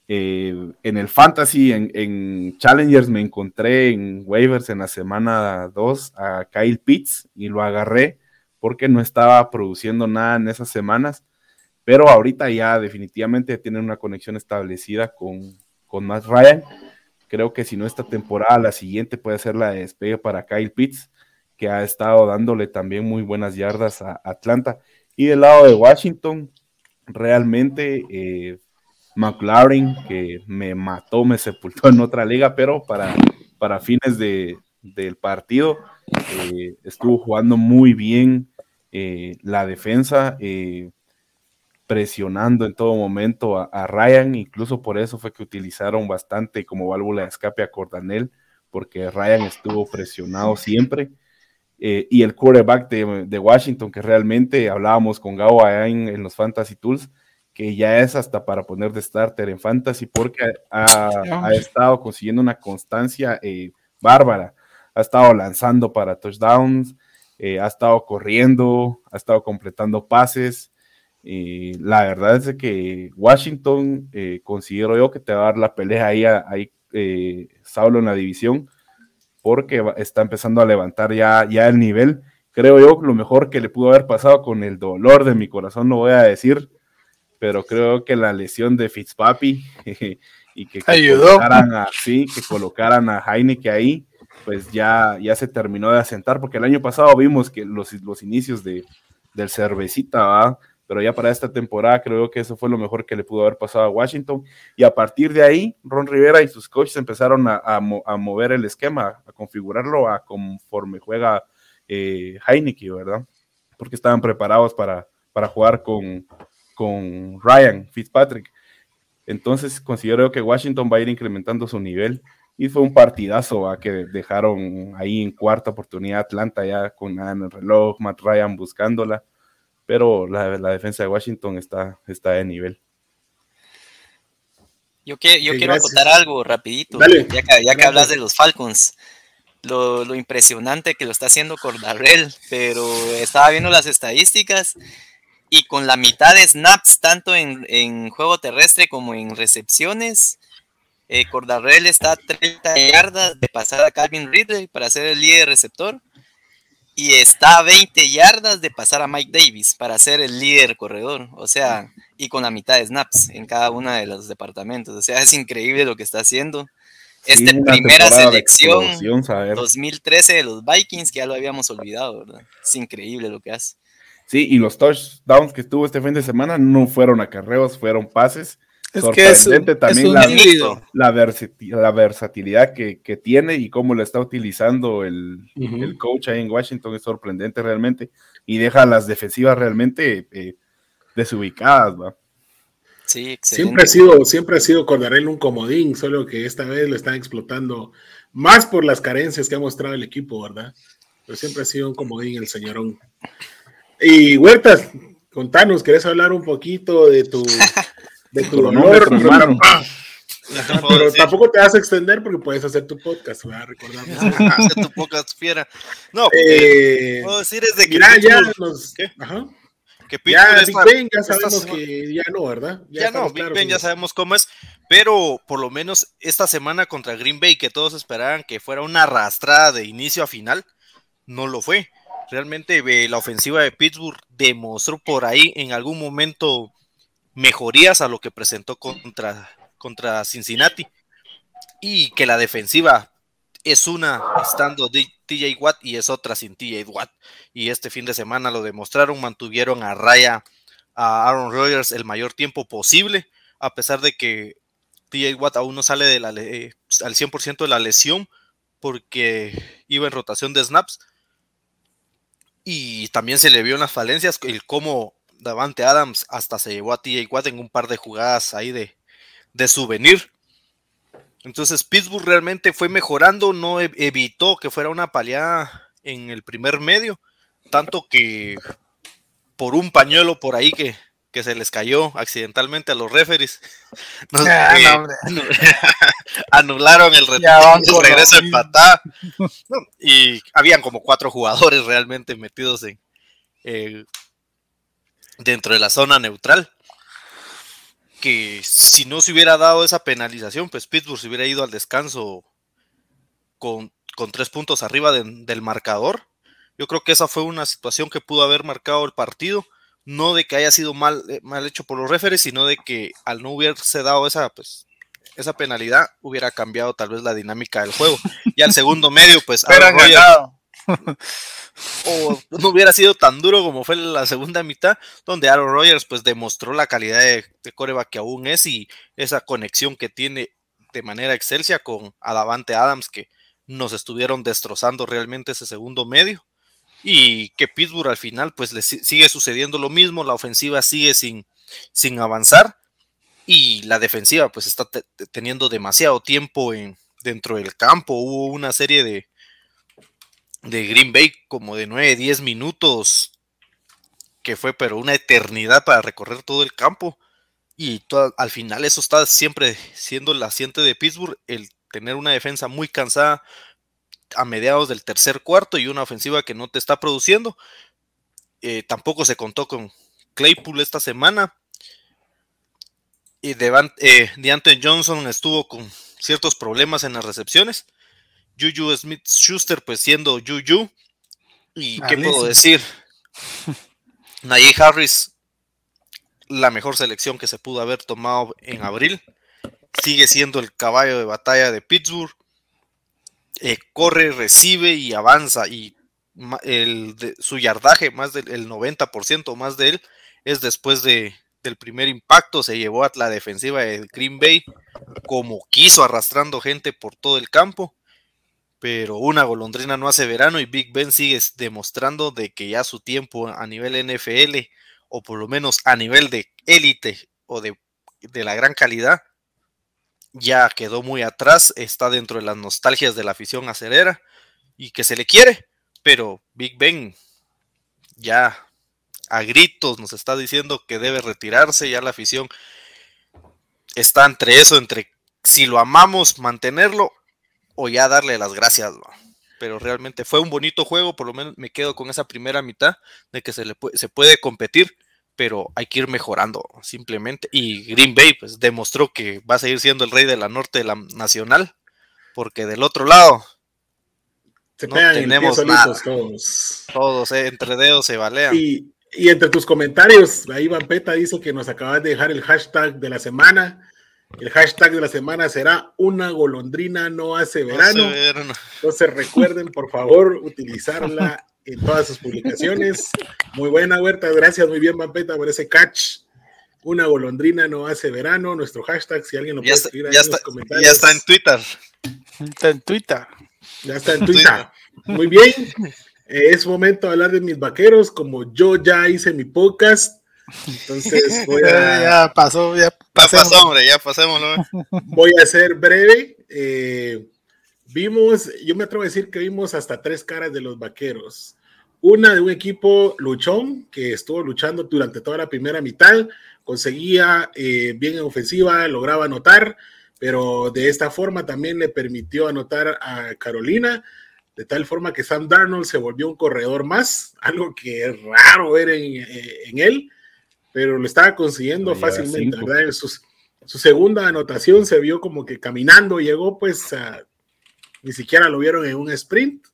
En el Fantasy, en Challengers me encontré en waivers en la semana 2 a Kyle Pitts y lo agarré porque no estaba produciendo nada en esas semanas, pero ahorita ya definitivamente tienen una conexión establecida con Matt Ryan. Creo que si no esta temporada, la siguiente puede ser la de despegue para Kyle Pitts, que ha estado dándole también muy buenas yardas a Atlanta. Y del lado de Washington, realmente McLaurin, que me mató, me sepultó en otra liga, pero para fines del partido estuvo jugando muy bien la defensa, presionando en todo momento a Ryan. Incluso por eso fue que utilizaron bastante como válvula de escape a Cordarnell, porque Ryan estuvo presionado siempre, y el quarterback de Washington, que realmente hablábamos con Gabo allá en los Fantasy Tools, que ya es hasta para poner de starter en Fantasy, porque ha estado consiguiendo una constancia bárbara. Ha estado lanzando para touchdowns, ha estado corriendo, ha estado completando pases. La verdad es que Washington, considero yo que te va a dar la pelea ahí Saulo en la división, porque está empezando a levantar ya el nivel. Creo yo lo mejor que le pudo haber pasado, con el dolor de mi corazón lo voy a decir, pero creo que la lesión de Fitzpapi y que colocaran a Heinicke ahí, pues ya se terminó de asentar, porque el año pasado vimos que los inicios del Cervecita, ¿verdad? Pero ya para esta temporada creo que eso fue lo mejor que le pudo haber pasado a Washington, y a partir de ahí Ron Rivera y sus coaches empezaron a mover el esquema, a configurarlo a conforme juega Heinicke, ¿verdad? Porque estaban preparados para jugar con Ryan Fitzpatrick. Entonces considero que Washington va a ir incrementando su nivel, y fue un partidazo que dejaron ahí en cuarta oportunidad Atlanta, ya con nada en el reloj, Matt Ryan buscándola, pero la defensa de Washington está de nivel. Yo quiero acotar algo rapidito, ya que hablas de los Falcons. Lo impresionante que lo está haciendo Cordarrelle, pero estaba viendo las estadísticas, y con la mitad de snaps, tanto en juego terrestre como en recepciones, Cordarrelle está a 30 yardas de pasar a Calvin Ridley para ser el líder receptor, y está a 20 yardas de pasar a Mike Davis para ser el líder corredor, o sea, y con la mitad de snaps en cada uno de los departamentos. O sea, es increíble lo que está haciendo. Sí, primera selección 2013 de los Vikings, que ya lo habíamos olvidado, ¿verdad? Es increíble lo que hace. Sí, y los touchdowns que tuvo este fin de semana no fueron acarreos, fueron pases. Es sorprendente también la versatilidad que tiene, y cómo la está utilizando el coach ahí en Washington es sorprendente realmente, y deja a las defensivas realmente desubicadas, ¿va? Sí, excelente. Siempre ha sido Cordarrelle un comodín, solo que esta vez lo están explotando más por las carencias que ha mostrado el equipo, ¿verdad? Pero siempre ha sido un comodín el señorón. Y Huertas, contanos, ¿querés hablar un poquito de tu dolor? Pero tampoco te vas a extender, porque puedes hacer tu podcast, ¿verdad? Recordamos. Hacer tu podcast, fiera. No, puedo decir desde que... Mira, ya nos... ¿Qué? Ajá. Que ya Big Ben ya sabemos que ya no, ¿verdad? Ya no, Big Ben ya sabemos cómo es, pero por lo menos esta semana contra Green Bay, que todos esperaban que fuera una arrastrada de inicio a final, no lo fue. Realmente la ofensiva de Pittsburgh demostró por ahí en algún momento mejorías a lo que presentó contra Cincinnati, y que la defensiva es una estando TJ Watt y es otra sin TJ Watt, y este fin de semana lo demostraron, mantuvieron a raya a Aaron Rodgers el mayor tiempo posible, a pesar de que TJ Watt aún no sale al 100% de la lesión, porque iba en rotación de snaps. Y también se le vio en las falencias el cómo Davante Adams hasta se llevó a TJ Watt en un par de jugadas ahí de souvenir. Entonces Pittsburgh realmente fue mejorando, no evitó que fuera una paliada en el primer medio, tanto que por un pañuelo por ahí que que se les cayó accidentalmente a los referees. Anularon el regreso empatada. Y habían como 4 jugadores realmente metidos en dentro de la zona neutral. Que si no se hubiera dado esa penalización, pues Pittsburgh se hubiera ido al descanso con 3 puntos arriba del marcador. Yo creo que esa fue una situación que pudo haber marcado el partido. No de que haya sido mal hecho por los referees, sino de que al no hubiese dado esa penalidad, hubiera cambiado tal vez la dinámica del juego. Y al segundo medio, pues Aaron Rodgers, o no hubiera sido tan duro como fue la segunda mitad, donde Aaron Rodgers pues demostró la calidad de quarterback que aún es, y esa conexión que tiene de manera excelsa con Davante Adams, que nos estuvieron destrozando realmente ese segundo medio. Y que Pittsburgh al final pues le sigue sucediendo lo mismo, la ofensiva sigue sin avanzar y la defensiva pues está teniendo demasiado tiempo dentro del campo. Hubo una serie de Green Bay como de 9-10 minutos que fue pero una eternidad para recorrer todo el campo, y al final eso está siempre siendo la siguiente de Pittsburgh, el tener una defensa muy cansada a mediados del tercer cuarto y una ofensiva que no te está produciendo. Tampoco se contó con Claypool esta semana, y DeAnthony Johnson estuvo con ciertos problemas en las recepciones. Juju Smith-Schuster pues siendo Juju, y qué puedo decir, Najee Harris, la mejor selección que se pudo haber tomado en abril, sigue siendo el caballo de batalla de Pittsburgh. Corre, recibe y avanza, y su yardaje, más del 90% más de él es después del primer impacto. Se llevó a la defensiva de Green Bay como quiso, arrastrando gente por todo el campo, pero una golondrina no hace verano, y Big Ben sigue demostrando de que ya su tiempo a nivel NFL, o por lo menos a nivel de élite o de la gran calidad, ya quedó muy atrás. Está dentro de las nostalgias de la afición acerera, y que se le quiere, pero Big Ben ya a gritos nos está diciendo que debe retirarse. Ya la afición está entre eso, entre si lo amamos, mantenerlo, o ya darle las gracias. Pero realmente fue un bonito juego, por lo menos me quedo con esa primera mitad de que se puede competir, pero hay que ir mejorando simplemente. Y Green Bay pues demostró que va a seguir siendo el rey de la norte de la nacional, porque del otro lado no tenemos nada. Todos entre dedos se balean. Y entre tus comentarios, ahí Vampeta dice que nos acabas de dejar el hashtag de la semana. El hashtag de la semana será una golondrina no hace verano. Entonces recuerden por favor utilizarla en todas sus publicaciones. Muy buena, Huerta, gracias, muy bien, Vampeta, por ese catch. Una golondrina no hace verano, nuestro hashtag, si alguien lo puede escribir ahí en los comentarios. Ya está en Twitter. Ya está en Twitter. Muy bien, es momento de hablar de mis vaqueros, como yo ya hice mi podcast, entonces voy a... Ya pasó, hombre, pasémoslo. Voy a ser breve. Vimos, yo me atrevo a decir que vimos hasta 3 caras de los vaqueros. Una de un equipo luchón que estuvo luchando durante toda la primera mitad, conseguía bien en ofensiva, lograba anotar, pero de esta forma también le permitió anotar a Carolina, de tal forma que Sam Darnold se volvió un corredor más, algo que es raro ver en él, pero lo estaba consiguiendo fácilmente, ¿verdad? En su segunda anotación se vio como que caminando, llegó pues a... Ni siquiera lo vieron en un sprint,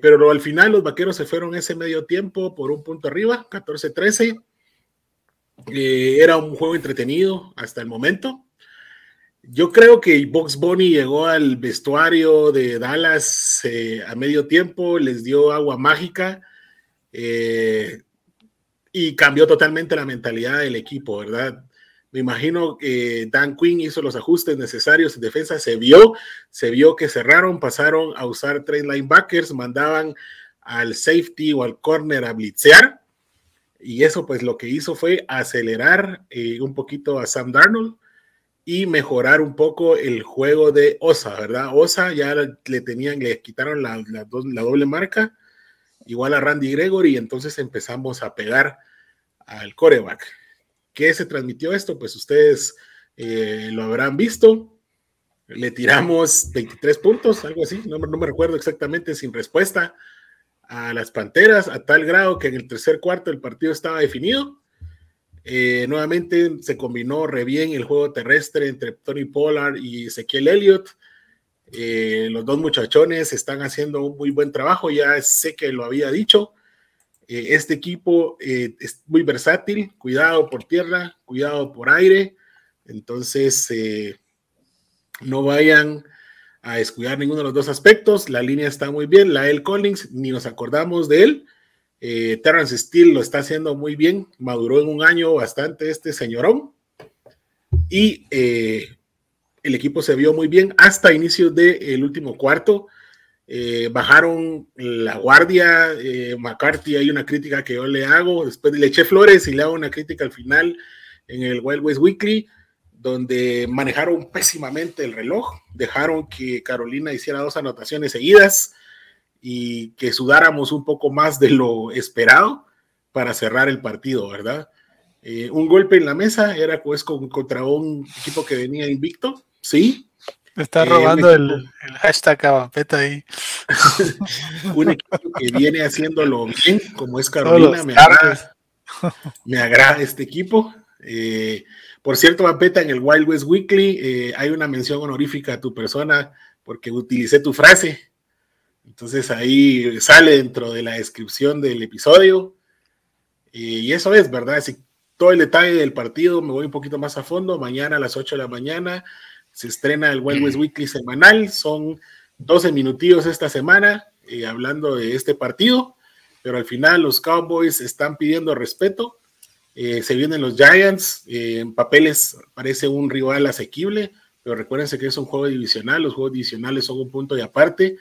pero al final los vaqueros se fueron ese medio tiempo por un punto arriba, 14-13. Era un juego entretenido hasta el momento. Yo creo que Bugs Bunny llegó al vestuario de Dallas a medio tiempo, les dio agua mágica y cambió totalmente la mentalidad del equipo, ¿verdad? Me imagino que Dan Quinn hizo los ajustes necesarios en defensa, se vio que cerraron, pasaron a usar 3 linebackers, mandaban al safety o al corner a blitzear, y eso pues lo que hizo fue acelerar un poquito a Sam Darnold y mejorar un poco el juego de Osa, ¿verdad? Osa ya le quitaron la doble marca, igual a Randy Gregory, y entonces empezamos a pegar al quarterback. qué se transmitió esto? Pues ustedes lo habrán visto. Le tiramos 23 puntos, algo así, no me recuerdo exactamente, sin respuesta a las Panteras, a tal grado que en el tercer cuarto el partido estaba definido. Nuevamente se combinó re bien el juego terrestre entre Tony Pollard y Ezekiel Elliott. Los dos muchachones están haciendo un muy buen trabajo, ya sé que lo había dicho. Este equipo es muy versátil, cuidado por tierra, cuidado por aire, entonces... no vayan a descuidar ninguno de los dos aspectos. La línea está muy bien. La'el Collins, ni nos acordamos de él. Terrence Steele lo está haciendo muy bien. Maduró en un año bastante este señorón. Y el equipo se vio muy bien hasta inicios del último cuarto. Bajaron la guardia. McCarthy, hay una crítica que yo le hago. Después le eché flores y le hago una crítica al final en el Wild West Weekly, donde manejaron pésimamente el reloj, dejaron que Carolina hiciera dos anotaciones seguidas y que sudáramos un poco más de lo esperado para cerrar el partido, ¿verdad? Un golpe en la mesa era pues contra un equipo que venía invicto, ¿sí? Me está robando el hashtag a Vampeta ahí. Un equipo que viene haciéndolo bien, como es Carolina, me agrada este equipo. Por cierto, Vampeta, en el Wild West Weekly hay una mención honorífica a tu persona porque utilicé tu frase, entonces ahí sale dentro de la descripción del episodio, y eso es, ¿verdad? Así, todo el detalle del partido, me voy un poquito más a fondo. Mañana a las 8 de la mañana se estrena el Wild West Weekly semanal, son 12 minutillos esta semana hablando de este partido, pero al final los Cowboys están pidiendo respeto. Se vienen los Giants, en papeles parece un rival asequible, pero recuérdense que es un juego divisional, los juegos divisionales son un punto y aparte.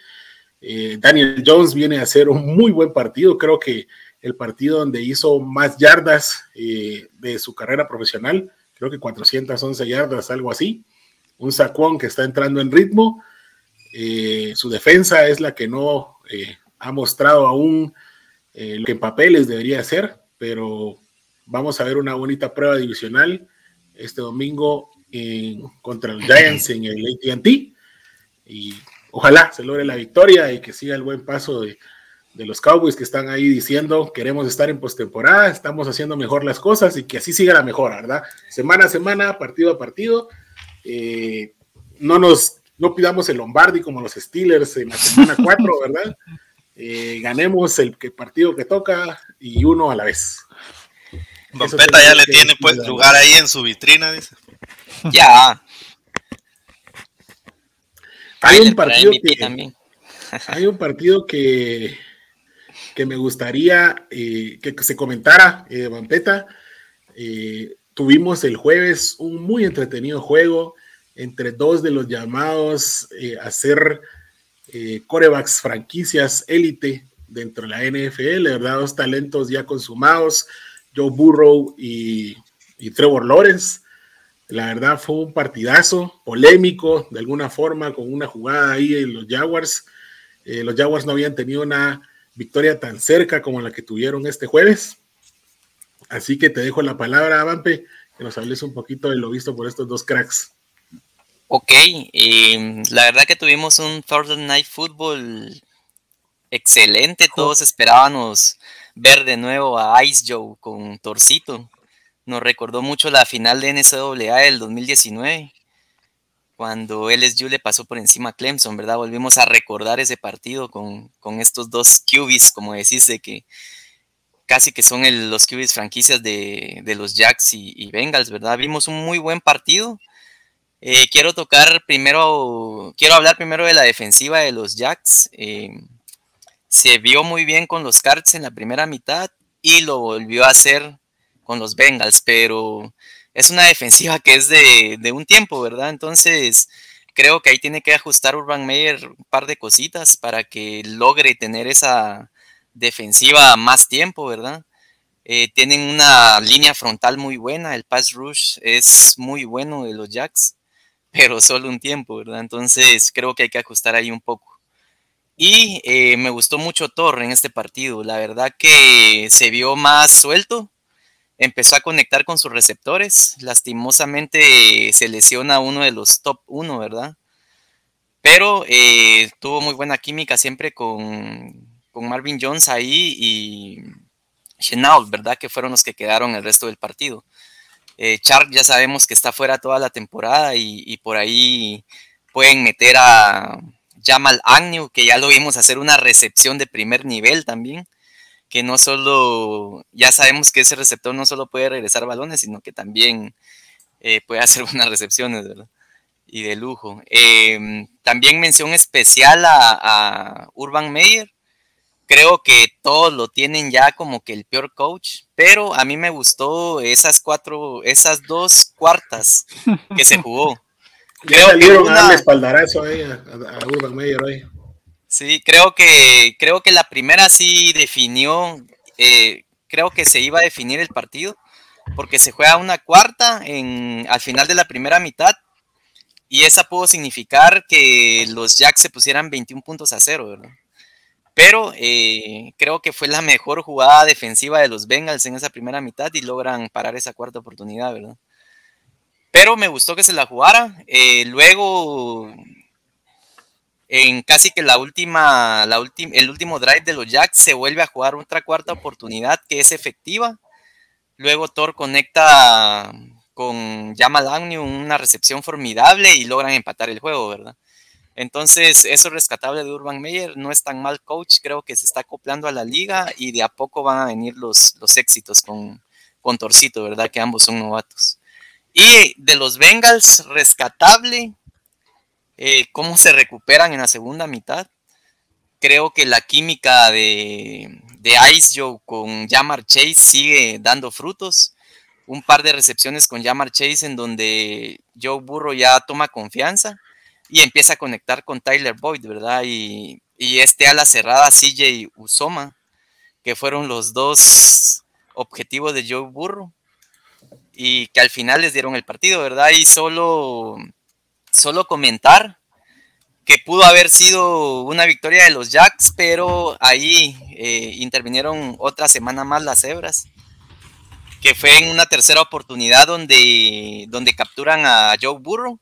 Daniel Jones viene a hacer un muy buen partido, creo que el partido donde hizo más yardas de su carrera profesional, creo que 411 yardas, algo así, un Saquon que está entrando en ritmo, su defensa es la que no ha mostrado aún lo que en papeles debería hacer, pero... Vamos a ver una bonita prueba divisional este domingo contra los Giants en el AT&T y ojalá se logre la victoria y que siga el buen paso de los Cowboys que están ahí diciendo queremos estar en postemporada, estamos haciendo mejor las cosas y que así siga la mejora, ¿verdad? Semana a semana, partido a partido, no pidamos el Lombardi como los Steelers en la semana 4, ¿verdad? Ganemos el partido que toca y uno a la vez. Vampeta ya le tiene pues lugar ahí en su vitrina, dice. Ya. Hay un partido que me gustaría que se comentara, Vampeta. Tuvimos el jueves un muy entretenido juego entre dos de los llamados a ser quarterbacks franquicias élite dentro de la NFL, ¿verdad? Dos talentos ya consumados, Joe Burrow y Trevor Lawrence. La verdad fue un partidazo polémico de alguna forma con una jugada ahí en los Jaguars. Los Jaguars no habían tenido una victoria tan cerca como la que tuvieron este jueves. Así que te dejo la palabra, Vampe, que nos hables un poquito de lo visto por estos dos cracks. Ok, la verdad que tuvimos un Thursday Night Football excelente. Todos esperábamos ver de nuevo a Ice Joe con Torcito. Nos recordó mucho la final de NCAA del 2019, cuando LSU le pasó por encima a Clemson, ¿verdad? Volvimos a recordar ese partido con estos dos QBs, como decís, de que casi que son los QBs franquicias de los Jacks y Bengals, ¿verdad? Vimos un muy buen partido. Quiero hablar primero de la defensiva de los Jacks. Se vio muy bien con los Cards en la primera mitad y lo volvió a hacer con los Bengals, pero es una defensiva que es de un tiempo, ¿verdad? Entonces creo que ahí tiene que ajustar Urban Meyer un par de cositas para que logre tener esa defensiva más tiempo, ¿verdad? Tienen una línea frontal muy buena, el pass rush es muy bueno de los Jacks, pero solo un tiempo, ¿verdad? Entonces creo que hay que ajustar ahí un poco. Y me gustó mucho Torre en este partido, la verdad que se vio más suelto, empezó a conectar con sus receptores. Lastimosamente se lesiona uno de los top 1, ¿verdad? Pero tuvo muy buena química siempre con Marvin Jones ahí y Shenault, ¿verdad? Que fueron los que quedaron el resto del partido. Chark ya sabemos que está fuera toda la temporada y por ahí pueden meter a Jamal Agnew, que ya lo vimos hacer una recepción de primer nivel también, que no solo, ya sabemos que ese receptor no solo puede regresar balones, sino que también puede hacer buenas recepciones, ¿verdad? Y de lujo. También mención especial a Urban Meyer. Creo que todos lo tienen ya como que el peor coach, pero a mí me gustó esas dos cuartas que se jugó. Creo le dieron un espaldarazo a Urban Meyer hoy. Sí, creo que la primera sí definió, creo que se iba a definir el partido, porque se juega una cuarta al final de la primera mitad, y esa pudo significar que los Jacks se pusieran 21-0, ¿verdad? Pero creo que fue la mejor jugada defensiva de los Bengals en esa primera mitad y logran parar esa cuarta oportunidad, ¿verdad? Pero me gustó que se la jugara. Luego, en casi que el último drive de los Jacks, se vuelve a jugar otra cuarta oportunidad que es efectiva. Luego Thor conecta con Jamal Agnew una recepción formidable y logran empatar el juego, ¿verdad? Entonces, eso es rescatable de Urban Meyer, no es tan mal coach, creo que se está acoplando a la liga y de a poco van a venir los éxitos con Torcito, ¿verdad? Que ambos son novatos. Y de los Bengals, rescatable, cómo se recuperan en la segunda mitad. Creo que la química de Ice Joe con Ja'Marr Chase sigue dando frutos. Un par de recepciones con Ja'Marr Chase en donde Joe Burrow ya toma confianza y empieza a conectar con Tyler Boyd, ¿verdad? Y este ala cerrada, CJ Uzoma, que fueron los dos objetivos de Joe Burrow, y que al final les dieron el partido, ¿verdad? Y solo comentar que pudo haber sido una victoria de los Jacks, pero ahí intervinieron otra semana más las Cebras, que fue en una tercera oportunidad donde capturan a Joe Burrow,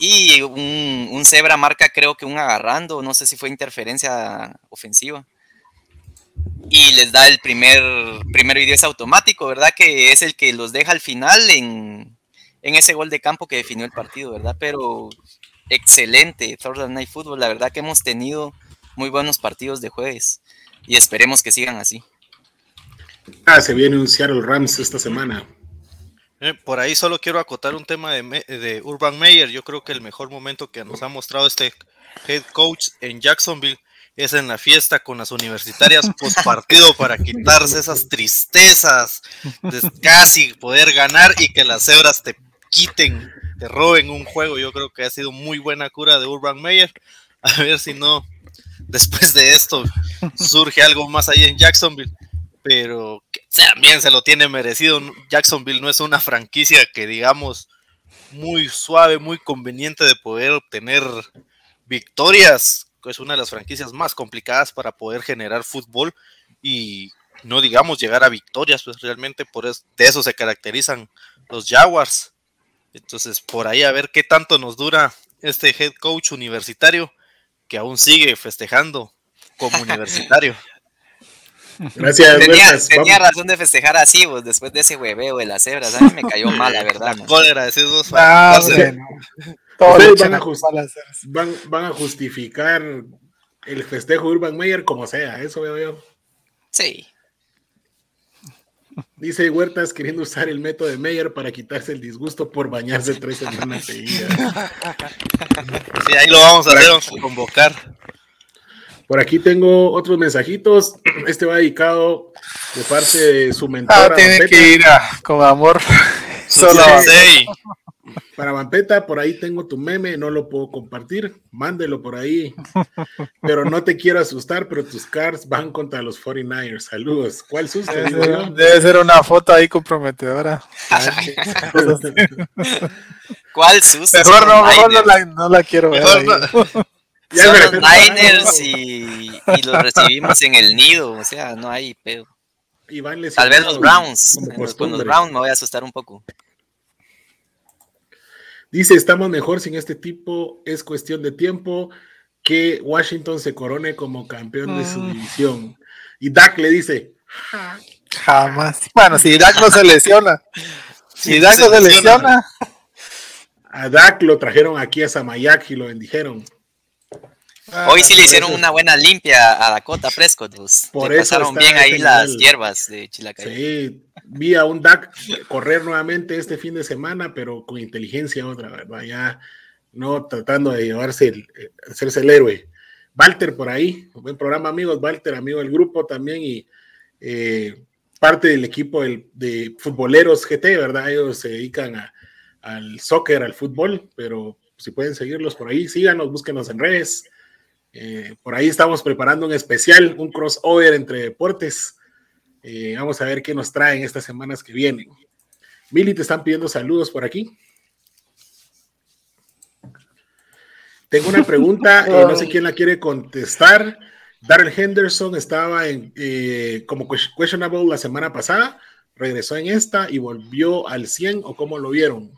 y un Zebra marca creo que un agarrando, no sé si fue interferencia ofensiva, y les da el primero y 10 automático, ¿verdad? Que es el que los deja al final en ese gol de campo que definió el partido, ¿verdad? Pero excelente Thursday Night Football, la verdad que hemos tenido muy buenos partidos de jueves y esperemos que sigan así. Se viene un Seattle Rams esta semana. Por ahí solo quiero acotar un tema de Urban Meyer. Yo creo que el mejor momento que nos ha mostrado este head coach en Jacksonville es en la fiesta con las universitarias post partido para quitarse esas tristezas de casi poder ganar y que las Cebras te quiten, te roben un juego. Yo creo que ha sido muy buena cura de Urban Meyer. A ver si no, después de esto, surge algo más ahí en Jacksonville. Pero también se lo tiene merecido. Jacksonville no es una franquicia que digamos muy suave, muy conveniente de poder obtener victorias, es una de las franquicias más complicadas para poder generar fútbol y no digamos llegar a victorias, pues realmente de eso se caracterizan los Jaguars. Entonces por ahí a ver qué tanto nos dura este head coach universitario que aún sigue festejando como universitario. Gracias, tenía razón de festejar así vos, después de ese hueveo de las Cebras, a mí me cayó mal, la verdad. La cólera de esos dos van a justificar el festejo de Urban Meyer como sea, eso veo yo. Sí. Dice Huertas queriendo usar el método de Meyer para quitarse el disgusto por bañarse 3 semanas seguidas. Sí, ahí lo vamos a ver, vamos a convocar. Por aquí tengo otros mensajitos. Este va dedicado de parte de su mentora. Tiene Vampeta. Que ir con amor. Solo para Vampeta, por ahí tengo tu meme, no lo puedo compartir. Mándelo por ahí. Pero no te quiero asustar, pero tus Cards van contra los 49ers. Saludos. ¿Cuál susto? Debe ser una foto ahí comprometedora. ¿Cuál susto? Mejor no la quiero ver. Ya son los Niners y los recibimos en el nido, o sea, no hay pedo. y van lesionados. Tal vez los Browns. Con los Browns me voy a asustar un poco. Dice, estamos mejor sin este tipo, es cuestión de tiempo que Washington se corone como campeón de su división. Y Dak le dice, jamás. Bueno, si Dak no se lesiona. A Dak lo trajeron aquí a Samayac y lo bendijeron. Hoy sí le hicieron una buena limpia a Dakota Prescott. Pues. Por le eso pasaron bien ahí genial. Las hierbas de Chilacay. Sí, vi a un Dak correr nuevamente este fin de semana, pero con inteligencia otra vez. Ya no tratando de llevarse, hacerse el héroe. Walter por ahí, buen programa amigos. Walter, amigo del grupo también y parte del equipo de futboleros GT, ¿verdad? Ellos se dedican al soccer, al fútbol, pero si pueden seguirlos por ahí, síganos, búsquenos en redes. Por ahí estamos preparando un especial, un crossover entre deportes. Vamos a ver qué nos traen estas semanas que vienen. Mili, te están pidiendo saludos por aquí. Tengo una pregunta, no sé quién la quiere contestar. Darrell Henderson estaba como questionable la semana pasada, regresó en esta y volvió al 100, ¿o cómo lo vieron?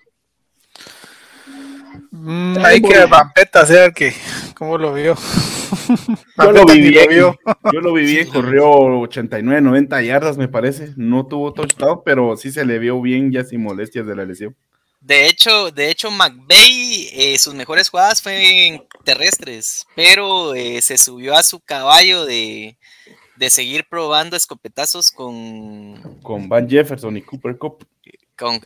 Hay que Vampeta sea el que... ¿Cómo lo vio? Yo lo vi bien, corrió 89, 90 yardas me parece, no tuvo touchdown, pero sí se le vio bien ya sin molestias de la lesión. De hecho McVay, sus mejores jugadas fue en terrestres, pero se subió a su caballo de seguir probando escopetazos con Van Jefferson y Cooper Kupp.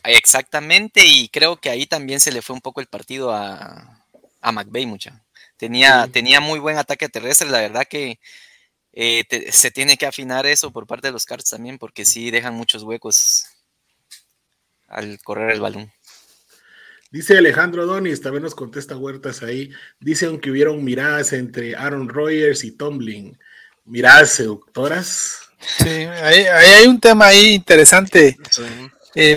Exactamente, y creo que ahí también se le fue un poco el partido a McVay mucha. Tenía muy buen ataque terrestre, la verdad que se tiene que afinar eso por parte de los Cards también, porque sí dejan muchos huecos al correr el balón. Dice Alejandro Donis, también nos contesta Huertas ahí, dice aunque hubieron miradas entre Aaron Rodgers y Tomlin, miradas seductoras. Sí, hay un tema ahí interesante. Sí.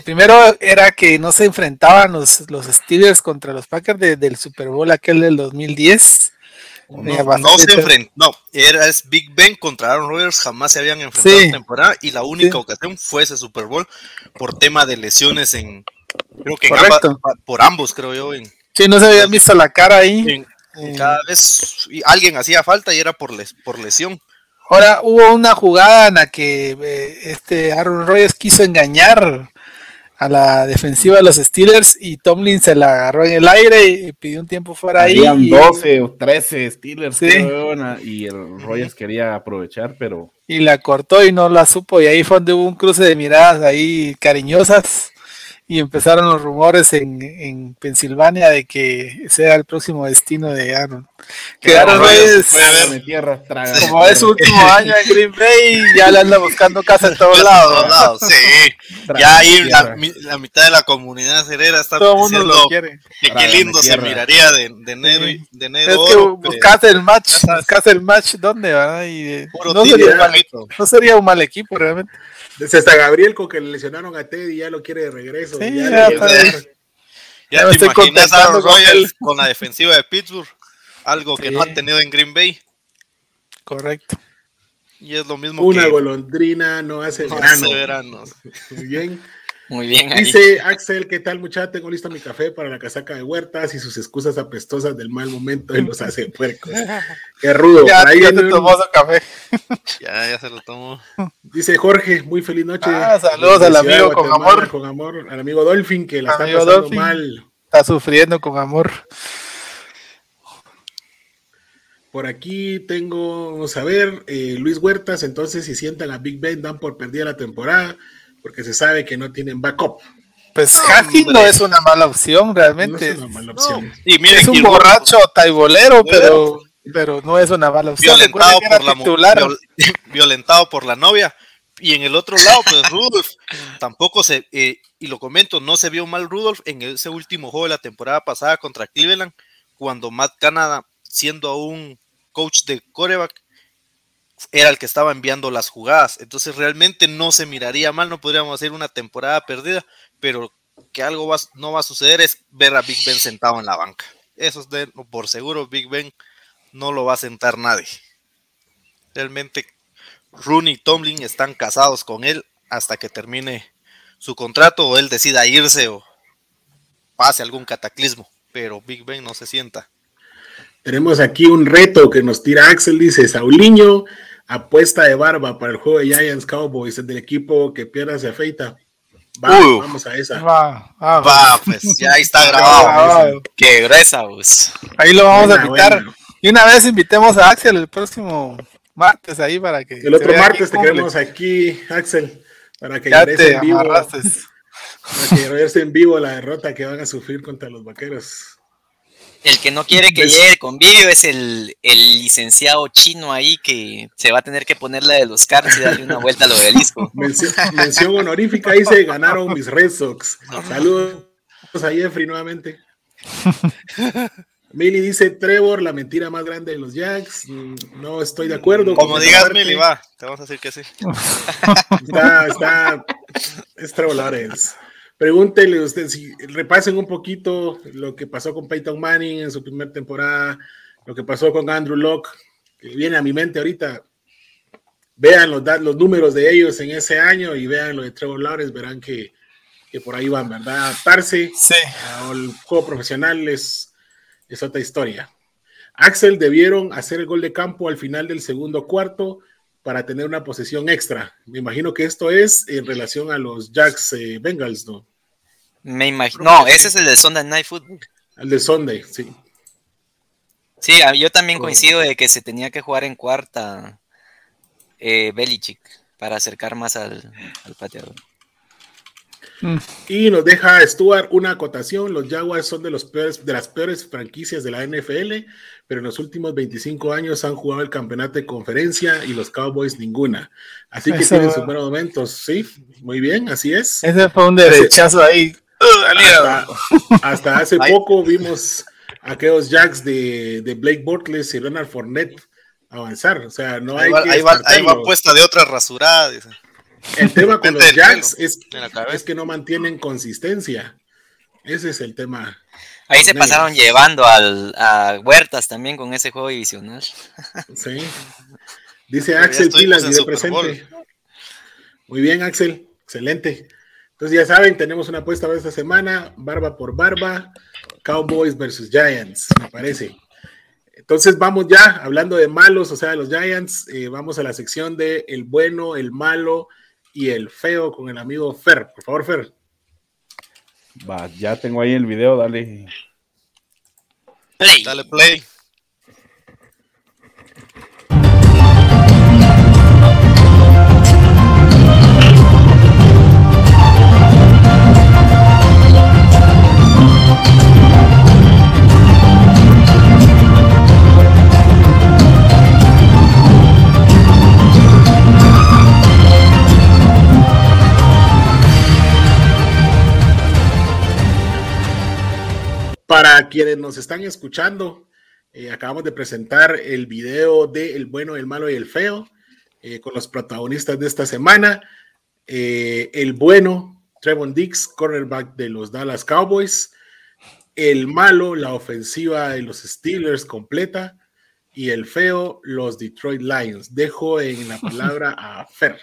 Primero era que no se enfrentaban los Steelers contra los Packers del Super Bowl aquel del 2010. No, Big Ben contra Aaron Rodgers, jamás se habían enfrentado en temporada y la única ocasión fue ese Super Bowl por tema de lesiones por ambos creo yo. No se habían visto la cara ahí. Cada vez alguien hacía falta y era por lesión. Ahora hubo una jugada en la que Aaron Rodgers quiso engañar a la defensiva de los Steelers y Tomlin se la agarró en el aire y pidió un tiempo fuera ahí. Habían 12 o 13 Steelers, y el Rodgers quería aprovechar, pero... Y la cortó y no la supo, y ahí fue donde hubo un cruce de miradas ahí cariñosas y empezaron los rumores en Pensilvania de que sea el próximo destino de Aaron. Que Aaron Rodgers, como es su último año en Green Bay, ya le anda buscando casa en todos lados. Sí. Ya ahí la mitad de la comunidad cerera está todo diciendo mundo lo quiere. Que qué lindo se miraría de enero. Sí. De enero es que buscas el match, ¿dónde va? No sería un mal equipo realmente. Desde hasta Gabriel, con que le lesionaron a Teddy, ya lo quiere de regreso. Sí, ya te imaginas a Aaron Rodgers con la defensiva de Pittsburgh, algo que no han tenido en Green Bay. Correcto. Y es lo mismo una golondrina no hace verano. Muy bien. Muy bien. Dice ahí. Axel, ¿qué tal muchacha? Tengo listo mi café para la casaca de Huertas y sus excusas apestosas del mal momento y los hace puercos. Qué rudo. Ya te tomó su café. Ya se lo tomó. Dice Jorge, muy feliz noche. Saludos al amigo con amor, al amigo Dolphin que la amigo está pasando Dolphin mal. Está sufriendo con amor. Por aquí tengo, vamos a ver, Luis Huertas, entonces si sientan a Big Ben dan por perdida la temporada, porque se sabe que no tienen backup. Pues Haji no es una mala opción realmente. No es una mala opción. Sí, miren, es un borracho taibolero, pero no es una mala opción. Violentado por la novia. Y en el otro lado, pues Rudolph tampoco se, y lo comento, no se vio mal Rudolph en ese último juego de la temporada pasada contra Cleveland, cuando Matt Canada, siendo aún coach de quarterback, era el que estaba enviando las jugadas, entonces realmente no se miraría mal, no podríamos hacer una temporada perdida, pero que algo no va a suceder es ver a Big Ben sentado en la banca, eso es por seguro. Big Ben no lo va a sentar nadie, realmente Rooney y Tomlin están casados con él hasta que termine su contrato o él decida irse o pase algún cataclismo, pero Big Ben no se sienta. Tenemos aquí un reto que nos tira Axel, dice Sauliño, apuesta de barba para el juego de Giants Cowboys, del equipo que pierda se afeita. Va, vamos a esa. Va, pues ya está grabado. Que regresa, pues. Ahí lo vamos a quitar. Bueno. Y una vez invitemos a Axel el próximo martes ahí para que... El otro martes te queremos aquí, Axel, para que regrese en vivo. Para que regrese en vivo la derrota que van a sufrir contra los Vaqueros. El que no quiere que llegue con video es el licenciado chino ahí que se va a tener que poner la de los Cars y darle una vuelta al obelisco. Mención honorífica, dice, ganaron mis Red Sox. Saludos a Jeffrey nuevamente. Mili dice, Trevor, la mentira más grande de los Jacks. No estoy de acuerdo. Como digas, Mili, va, te vamos a decir que sí. Es Trevor Lawrence. Pregúntele usted, si repasen un poquito lo que pasó con Peyton Manning en su primera temporada, lo que pasó con Andrew Luck, que viene a mi mente ahorita. Vean los números de ellos en ese año y vean lo de Trevor Lawrence, verán que por ahí van, ¿verdad? Adaptarse al juego profesional es otra historia. Axel, debieron hacer el gol de campo al final del segundo cuarto para tener una posesión extra. Me imagino que esto es en relación a los Jacks Bengals, ¿no? Me imagino. No, ese es el de Sunday Night Football. El de Sunday, sí. Sí, yo también coincido de que se tenía que jugar en cuarta Belichick para acercar más al pateador. Y nos deja Stuart una acotación: los Jaguars son de las peores franquicias de la NFL, pero en los últimos 25 años han jugado el campeonato de conferencia y los Cowboys ninguna, así que tienen sus buenos momentos. Sí, muy bien, así es. Ese fue un derechazo ahí. Hasta hace poco vimos a aquellos Jacks de Blake Bortles y Leonard Fournette avanzar, o sea, no hay ahí va puesta de otra rasurada, dice. El tema con los Jacks es que no mantienen consistencia. Ese es el tema. Ahí se pasaron llevando a Huertas también con ese juego divisional. Sí. Dice Axel Pilas, video presente. Muy bien, Axel. Excelente. Entonces ya saben, tenemos una apuesta para esta semana. Barba por barba. Cowboys versus Giants, me parece. Entonces vamos ya, hablando de malos, o sea, de los Giants, vamos a la sección de el bueno, el malo y el feo con el amigo Fer. Por favor, Fer. Va, ya tengo ahí el video, dale. Play. Dale play. Para quienes nos están escuchando, acabamos de presentar el video de El Bueno, El Malo y El Feo, con los protagonistas de esta semana. El bueno, Trevon Diggs, cornerback de los Dallas Cowboys. El malo, la ofensiva de los Steelers completa. Y el feo, los Detroit Lions. Dejo en la palabra a Fer.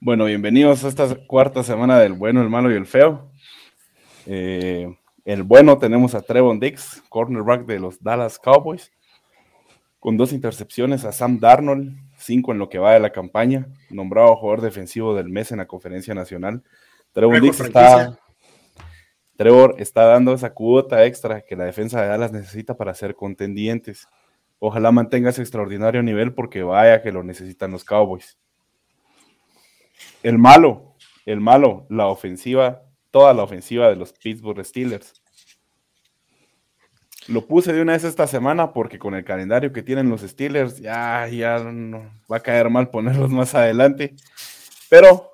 Bueno, bienvenidos a esta cuarta semana del Bueno, El Malo y El Feo. El bueno, tenemos a Trevon Diggs, cornerback de los Dallas Cowboys, con 2 intercepciones a Sam Darnold, 5 en lo que va de la campaña, nombrado jugador defensivo del mes en la Conferencia Nacional. Trevor está dando esa cuota extra que la defensa de Dallas necesita para ser contendientes. Ojalá mantenga ese extraordinario nivel porque vaya que lo necesitan los Cowboys. El malo, la ofensiva, toda la ofensiva de los Pittsburgh Steelers. Lo puse de una vez esta semana porque con el calendario que tienen los Steelers ya no va a caer mal ponerlos más adelante, pero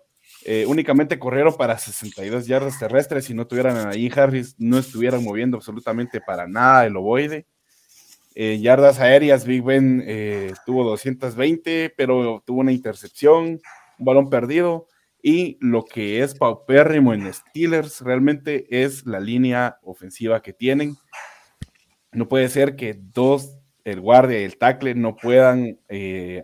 únicamente corrieron para 62 yardas terrestres. Si no tuvieran ahí Harris, no estuvieran moviendo absolutamente para nada el ovoide. Yardas aéreas, Big Ben tuvo 220, pero tuvo una intercepción, un balón perdido. Y lo que es paupérrimo en Steelers realmente es la línea ofensiva que tienen. No puede ser que dos el guardia y el tackle no puedan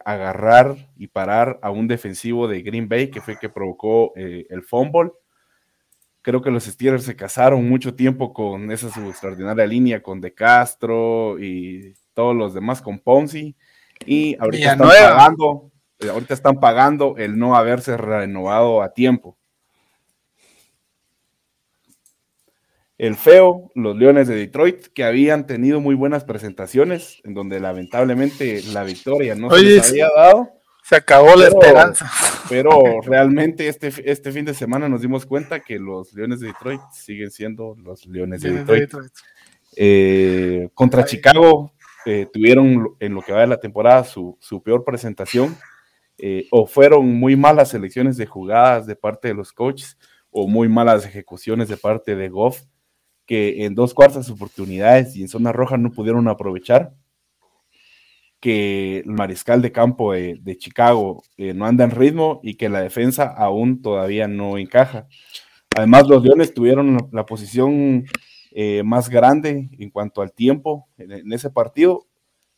agarrar y parar a un defensivo de Green Bay, que fue el que provocó el fumble. Creo que los Steelers se casaron mucho tiempo con esa su extraordinaria línea, con De Castro y todos los demás, con Ponzi, y ahorita están pagando, el no haberse renovado a tiempo. El feo, los Leones de Detroit, que habían tenido muy buenas presentaciones, en donde lamentablemente la victoria no se les había dado. Se acabó la esperanza. Pero realmente este fin de semana nos dimos cuenta que los Leones de Detroit siguen siendo los Leones de Detroit. Contra Chicago tuvieron en lo que va de la temporada su peor presentación, o fueron muy malas selecciones de jugadas de parte de los coaches, o muy malas ejecuciones de parte de Goff, que en dos cuartas oportunidades y en zona roja no pudieron aprovechar, que el mariscal de campo de Chicago no anda en ritmo y que la defensa aún todavía no encaja. Además, los Leones tuvieron la posición más grande en cuanto al tiempo en ese partido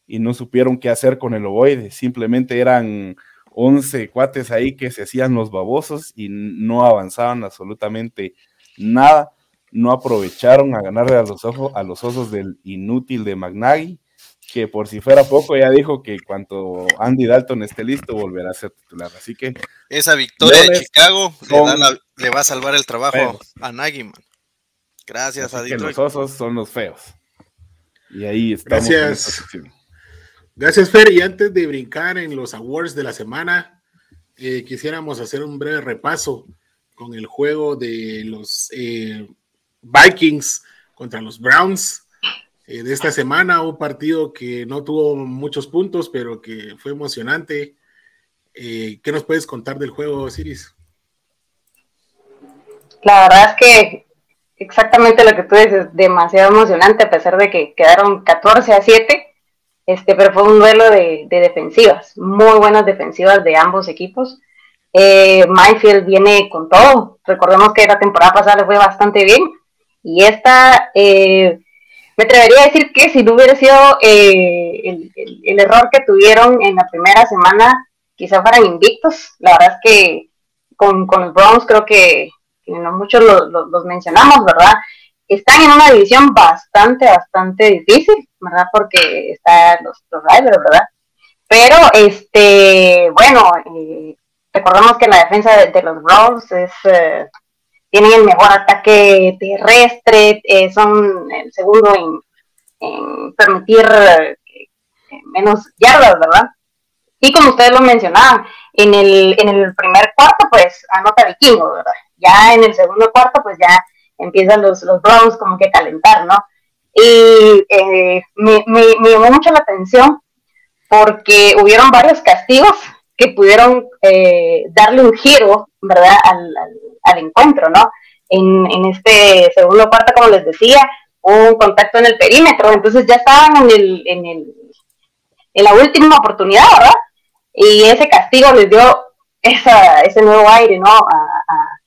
y no supieron qué hacer con el ovoide. Simplemente eran 11 cuates ahí que se hacían los babosos y no avanzaban absolutamente nada. No aprovecharon a ganarle a los osos del inútil de McNaghy, que por si fuera poco ya dijo que cuando Andy Dalton esté listo volverá a ser titular. Así que esa victoria de Chicago le va a salvar el trabajo feos a Nagy, man. Gracias. Así a Detroit. Los osos son los feos. Y ahí estamos. Gracias. Gracias, Fer. Y antes de brincar en los awards de la semana, quisiéramos hacer un breve repaso con el juego de los Vikings contra los Browns de esta semana. Un partido que no tuvo muchos puntos, pero que fue emocionante. ¿Qué nos puedes contar del juego, Osiris? La verdad es que exactamente lo que tú dices, demasiado emocionante, a pesar de que quedaron 14-7. Pero fue un duelo de defensivas, muy buenas defensivas de ambos equipos. Mayfield viene con todo. Recordemos que la temporada pasada le fue bastante bien. Y esta, me atrevería a decir que si no hubiera sido el error que tuvieron en la primera semana, quizás fueran invictos. La verdad es que con los Browns creo que no muchos los mencionamos, ¿verdad? Están en una división bastante difícil, ¿verdad? Porque están los Riders, ¿verdad? Pero, recordemos que la defensa de los Browns es, tienen el mejor ataque terrestre, son el segundo en permitir menos yardas, ¿verdad? Y como ustedes lo mencionaban, en el primer cuarto, pues, anota Vikingos, ¿verdad? Ya en el segundo cuarto, pues, ya empiezan los Browns como que a calentar, ¿no? Y me llamó mucho la atención porque hubieron varios castigos que pudieron darle un giro, ¿verdad?, al encuentro, ¿no? En este segundo cuarto, como les decía, hubo un contacto en el perímetro, entonces ya estaban en la última oportunidad, ¿verdad? Y ese castigo les dio ese nuevo aire, ¿no?,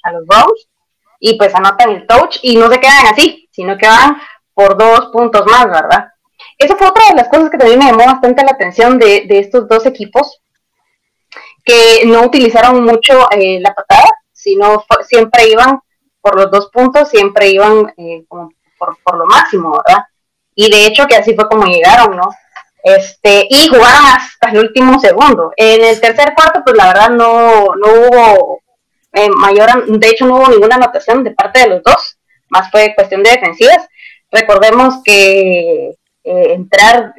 a los Browns. Y pues anotan el touch y no se quedan así, sino que van por 2 puntos más, ¿verdad? Esa fue otra de las cosas que también me llamó bastante la atención de estos dos equipos, que no utilizaron mucho la patada, sino siempre iban por los 2 puntos, siempre iban como por lo máximo, ¿verdad? Y de hecho que así fue como llegaron, ¿no? Y jugaron hasta el último segundo. En el tercer cuarto, pues la verdad no hubo de hecho no hubo ninguna anotación de parte de los dos, más fue cuestión de defensivas. Recordemos que entrar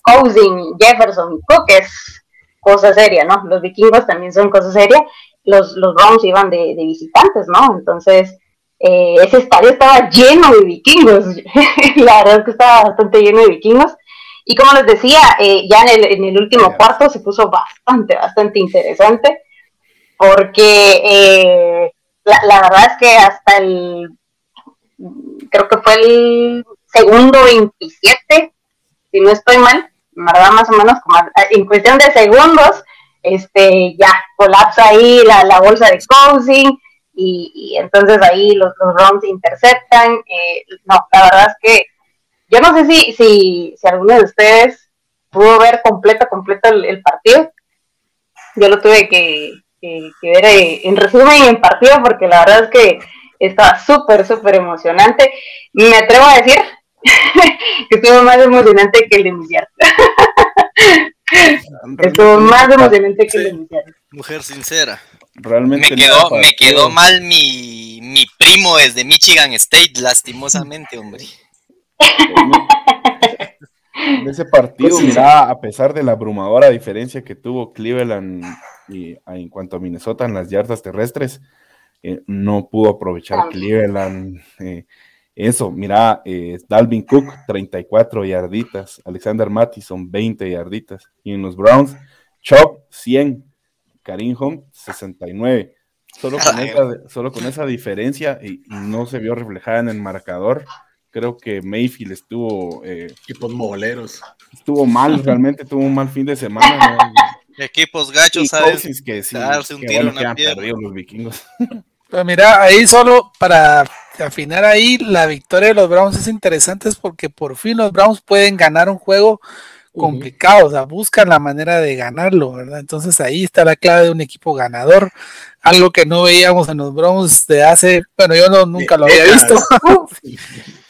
Cousins, Jefferson, Cook es cosa seria, ¿no? Los vikingos también son cosa seria, los Browns iban de visitantes, ¿no? Entonces, ese estadio estaba lleno de vikingos, la verdad es que estaba bastante lleno de vikingos, y como les decía, ya en el último cuarto se puso bastante interesante, porque la verdad es que hasta creo que fue el segundo 27, si no estoy mal, ¿verdad? Más o menos, como en cuestión de segundos, ya colapsa ahí la bolsa de Cousins, y entonces ahí los Rams interceptan. No, la verdad es que yo no sé si alguno de ustedes pudo ver completa el partido. Yo lo tuve que ver en resumen y en partido, porque la verdad es que estaba súper emocionante. Me atrevo a decir que estuvo más emocionante que el de Millar. Estuvo más emocionante que el de Millar. Mujer sincera. Realmente me quedó mal mi primo desde Michigan State, lastimosamente, hombre. En ese partido, pues sí, mira, a pesar de la abrumadora diferencia que tuvo Cleveland en cuanto a Minnesota en las yardas terrestres, no pudo aprovechar Cleveland. Eso, mira, Dalvin Cook, 34 yarditas, Alexander Mattison, 20 yarditas, y en los Browns, Chubb, 100, Kareem Hunt, 69. Solo con esa diferencia, y no se vio reflejada en el marcador. Creo que Mayfield estuvo mal, realmente tuvo un mal fin de semana, ¿no? Equipos gachos, ¿sabes? Darse un tiro en la pierna. Perdido los vikingos. Pero mira, ahí solo para afinar ahí, la victoria de los Browns es interesante porque por fin los Browns pueden ganar un juego complicado, o sea, buscan la manera de ganarlo, ¿verdad? Entonces ahí está la clave de un equipo ganador, algo que no veíamos en los Browns de hace, bueno, yo nunca lo había visto.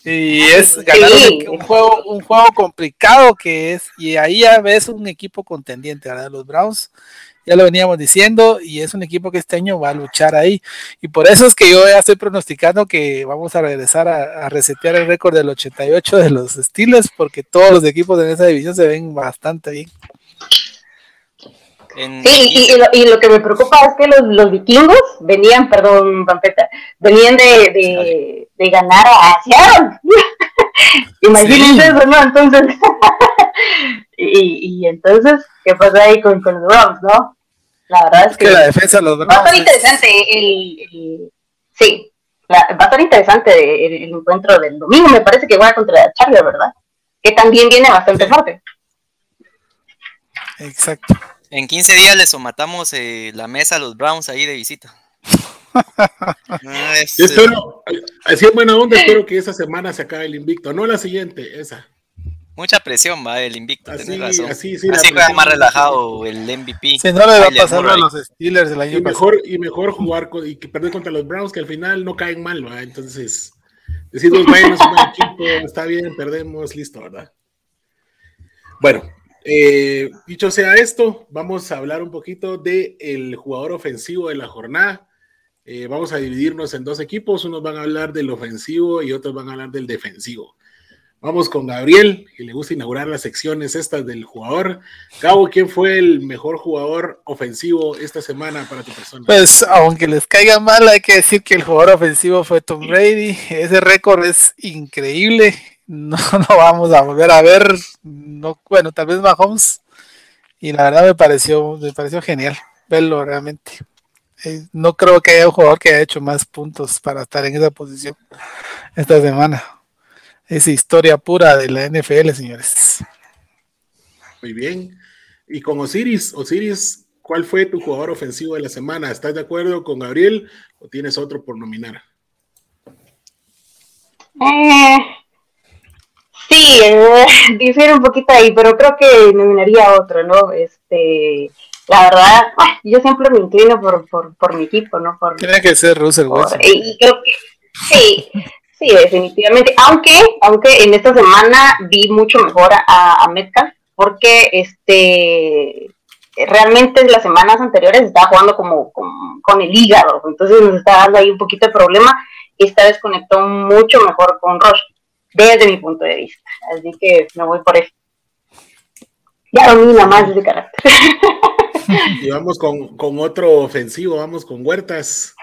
Y es ganar un juego complicado que es, y ahí ya ves un equipo contendiente, ¿verdad? Los Browns, ya lo veníamos diciendo, y es un equipo que este año va a luchar ahí, y por eso es que yo ya estoy pronosticando que vamos a regresar a resetear el récord del 88 de los Steelers, porque todos los equipos en esa división se ven bastante bien. Sí, y lo que me preocupa es que los vikingos venían de ganar a Seattle. Imagínense eso, ¿no? Entonces, y entonces, ¿qué pasa ahí con los Browns, no? La verdad es que la defensa de los Browns va a estar interesante va a estar interesante el encuentro del domingo. Me parece que juega contra Charlie, ¿verdad? Que también viene bastante fuerte. Exacto. En 15 días les matamos la mesa a los Browns ahí de visita. Yo espero, así es buena onda, espero que esa semana se acabe el invicto, no la siguiente, esa. Mucha presión va el invicto, tenés razón. Así juega más relajado el MVP. Si no le va a pasar a los Steelers el año pasado. Y mejor jugar y perder contra los Browns, que al final no caen mal, ¿verdad? Entonces, decimos, vayan a sumar equipo, está bien, perdemos, listo, ¿verdad? Bueno. Dicho sea esto, vamos a hablar un poquito del jugador ofensivo de la jornada. Vamos a dividirnos en dos equipos, unos van a hablar del ofensivo y otros van a hablar del defensivo. Vamos con Gabriel, que le gusta inaugurar las secciones estas del jugador. Gabo, ¿quién fue el mejor jugador ofensivo esta semana para tu persona? Pues, aunque les caiga mal, hay que decir que el jugador ofensivo fue Tom Brady. Ese récord es increíble. No vamos a volver a ver, tal vez Mahomes, y la verdad me pareció genial verlo realmente. No creo que haya un jugador que haya hecho más puntos para estar en esa posición esta semana. Es historia pura de la NFL, señores. Muy bien, y con Osiris, ¿cuál fue tu jugador ofensivo de la semana? ¿Estás de acuerdo con Gabriel o tienes otro por nominar? Sí, difiere un poquito ahí, pero creo que nominaría otro, ¿no? La verdad, yo siempre me inclino por mi equipo, ¿no? Tiene que ser Russell Wilson. Y creo que sí, definitivamente. Aunque en esta semana vi mucho mejor a Metcalf, porque realmente en las semanas anteriores estaba jugando como con el hígado, entonces nos estaba dando ahí un poquito de problema, y esta vez conectó mucho mejor con Rush, desde mi punto de vista, así que me voy por eso. Ya domina más ese carácter. Y vamos con otro ofensivo, vamos con Huertas.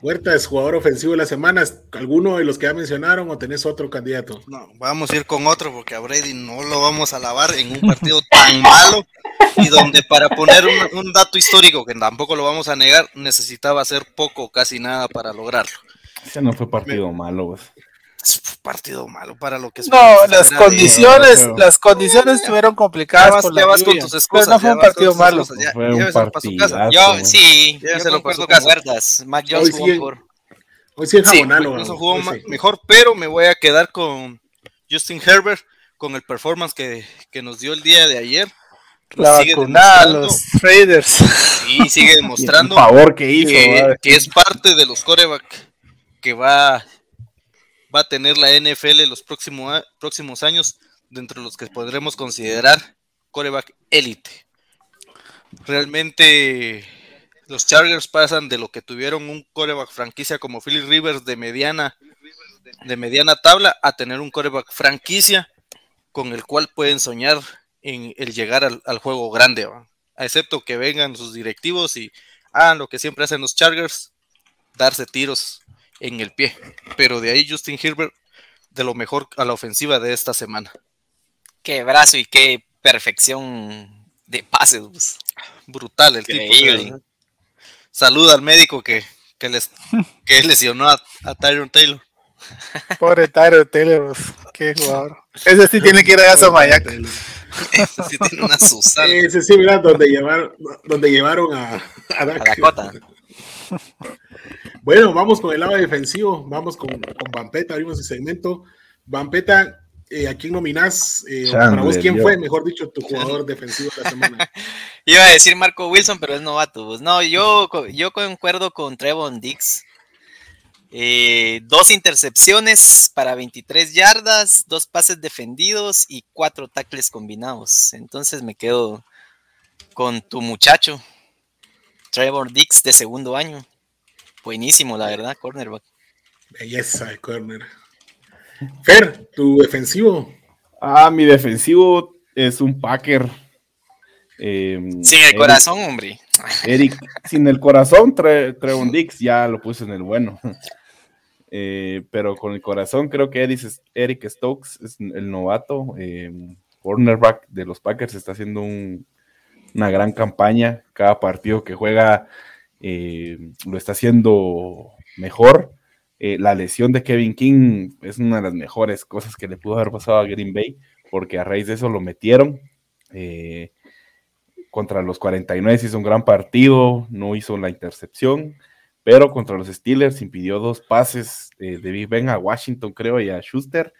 Huertas, jugador ofensivo de la semana, ¿alguno de los que ya mencionaron o tenés otro candidato? No, vamos a ir con otro porque a Brady no lo vamos a lavar en un partido tan malo, y donde para poner un dato histórico que tampoco lo vamos a negar, necesitaba hacer poco, casi nada para lograrlo. Ese no fue partido malo, güey. Es un partido malo para lo que es. No, las condiciones estuvieron complicadas. Ya vas con tus excusas. Pero no fue un partido malo. Lléveselo para su casa. Lléveselo para su casa. Huertas. Mac Jones jugó por. Hoy sí es jabonalo. Jugó mejor, pero me voy a quedar con Justin Herbert, con el performance que nos dio el día de ayer. La vacunada, los Raiders. Y sigue demostrando que es parte de los quarterbacks que va a tener la NFL los próximos años, dentro de los que podremos considerar quarterback élite. Realmente los Chargers pasan de lo que tuvieron un quarterback franquicia como Philip Rivers de mediana tabla a tener un quarterback franquicia con el cual pueden soñar en el llegar al juego grande, ¿va? Excepto que vengan sus directivos y hagan lo que siempre hacen los Chargers, darse tiros en el pie. Pero de ahí Justin Herbert, de lo mejor a la ofensiva de esta semana. Qué brazo y qué perfección de pases, pues. Brutal el tipo. Saluda al médico que lesionó a Tyron Taylor. Pobre Tyron Taylor, qué jugador. Ese sí tiene que ir a Somayac. Ese sí tiene una Susana. Ese sí, mira, donde llevaron a Dakota. Bueno, vamos con el lado defensivo. Vamos con Vampeta. Abrimos el segmento. Vampeta, ¿a quién nominás? Para vos, ¿quién fue, mejor dicho, tu jugador defensivo de la semana? Iba a decir Marco Wilson, pero es novato. No, yo concuerdo con Trevon Diggs. 2 intercepciones para 23 yardas, 2 pases defendidos y 4 tackles combinados. Entonces me quedo con tu muchacho, Trevor Diggs, de segundo año. Buenísimo, la verdad, cornerback. Belleza de corner. Fer, tu defensivo. Mi defensivo es un Packer. Sin el corazón, hombre. Eric, sin el corazón, Trevon Diggs ya lo puse en el bueno. Pero con el corazón creo que Eric Stokes es el novato. Cornerback de los Packers está haciendo una gran campaña. Cada partido que juega lo está haciendo mejor. La lesión de Kevin King es una de las mejores cosas que le pudo haber pasado a Green Bay, porque a raíz de eso lo metieron. Contra los 49 hizo un gran partido, no hizo la intercepción, pero contra los Steelers impidió 2 pases de Big Ben a Washington, creo, y a Schuster,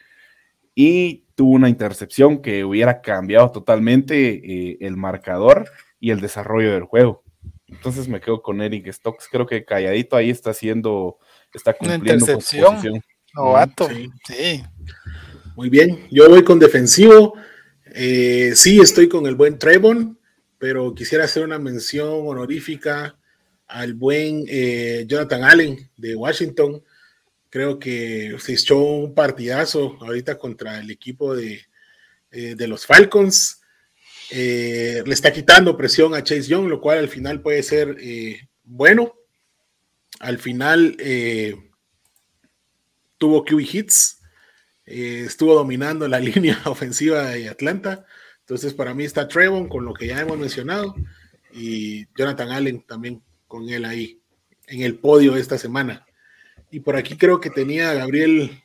y tuvo una intercepción que hubiera cambiado totalmente el marcador y el desarrollo del juego. Entonces me quedo con Eric Stokes, creo que calladito ahí está cumpliendo con su posición. Novato, sí. Muy bien, yo voy con defensivo, sí, estoy con el buen Trevon, pero quisiera hacer una mención honorífica al buen Jonathan Allen de Washington. Creo que se echó un partidazo ahorita contra el equipo de los Falcons. Le está quitando presión a Chase Young, lo cual al final puede ser bueno. Al final tuvo QB hits, estuvo dominando la línea ofensiva de Atlanta. Entonces, para mí está Trevon, con lo que ya hemos mencionado, y Jonathan Allen también con él ahí, en el podio esta semana. Y por aquí creo que tenía Gabriel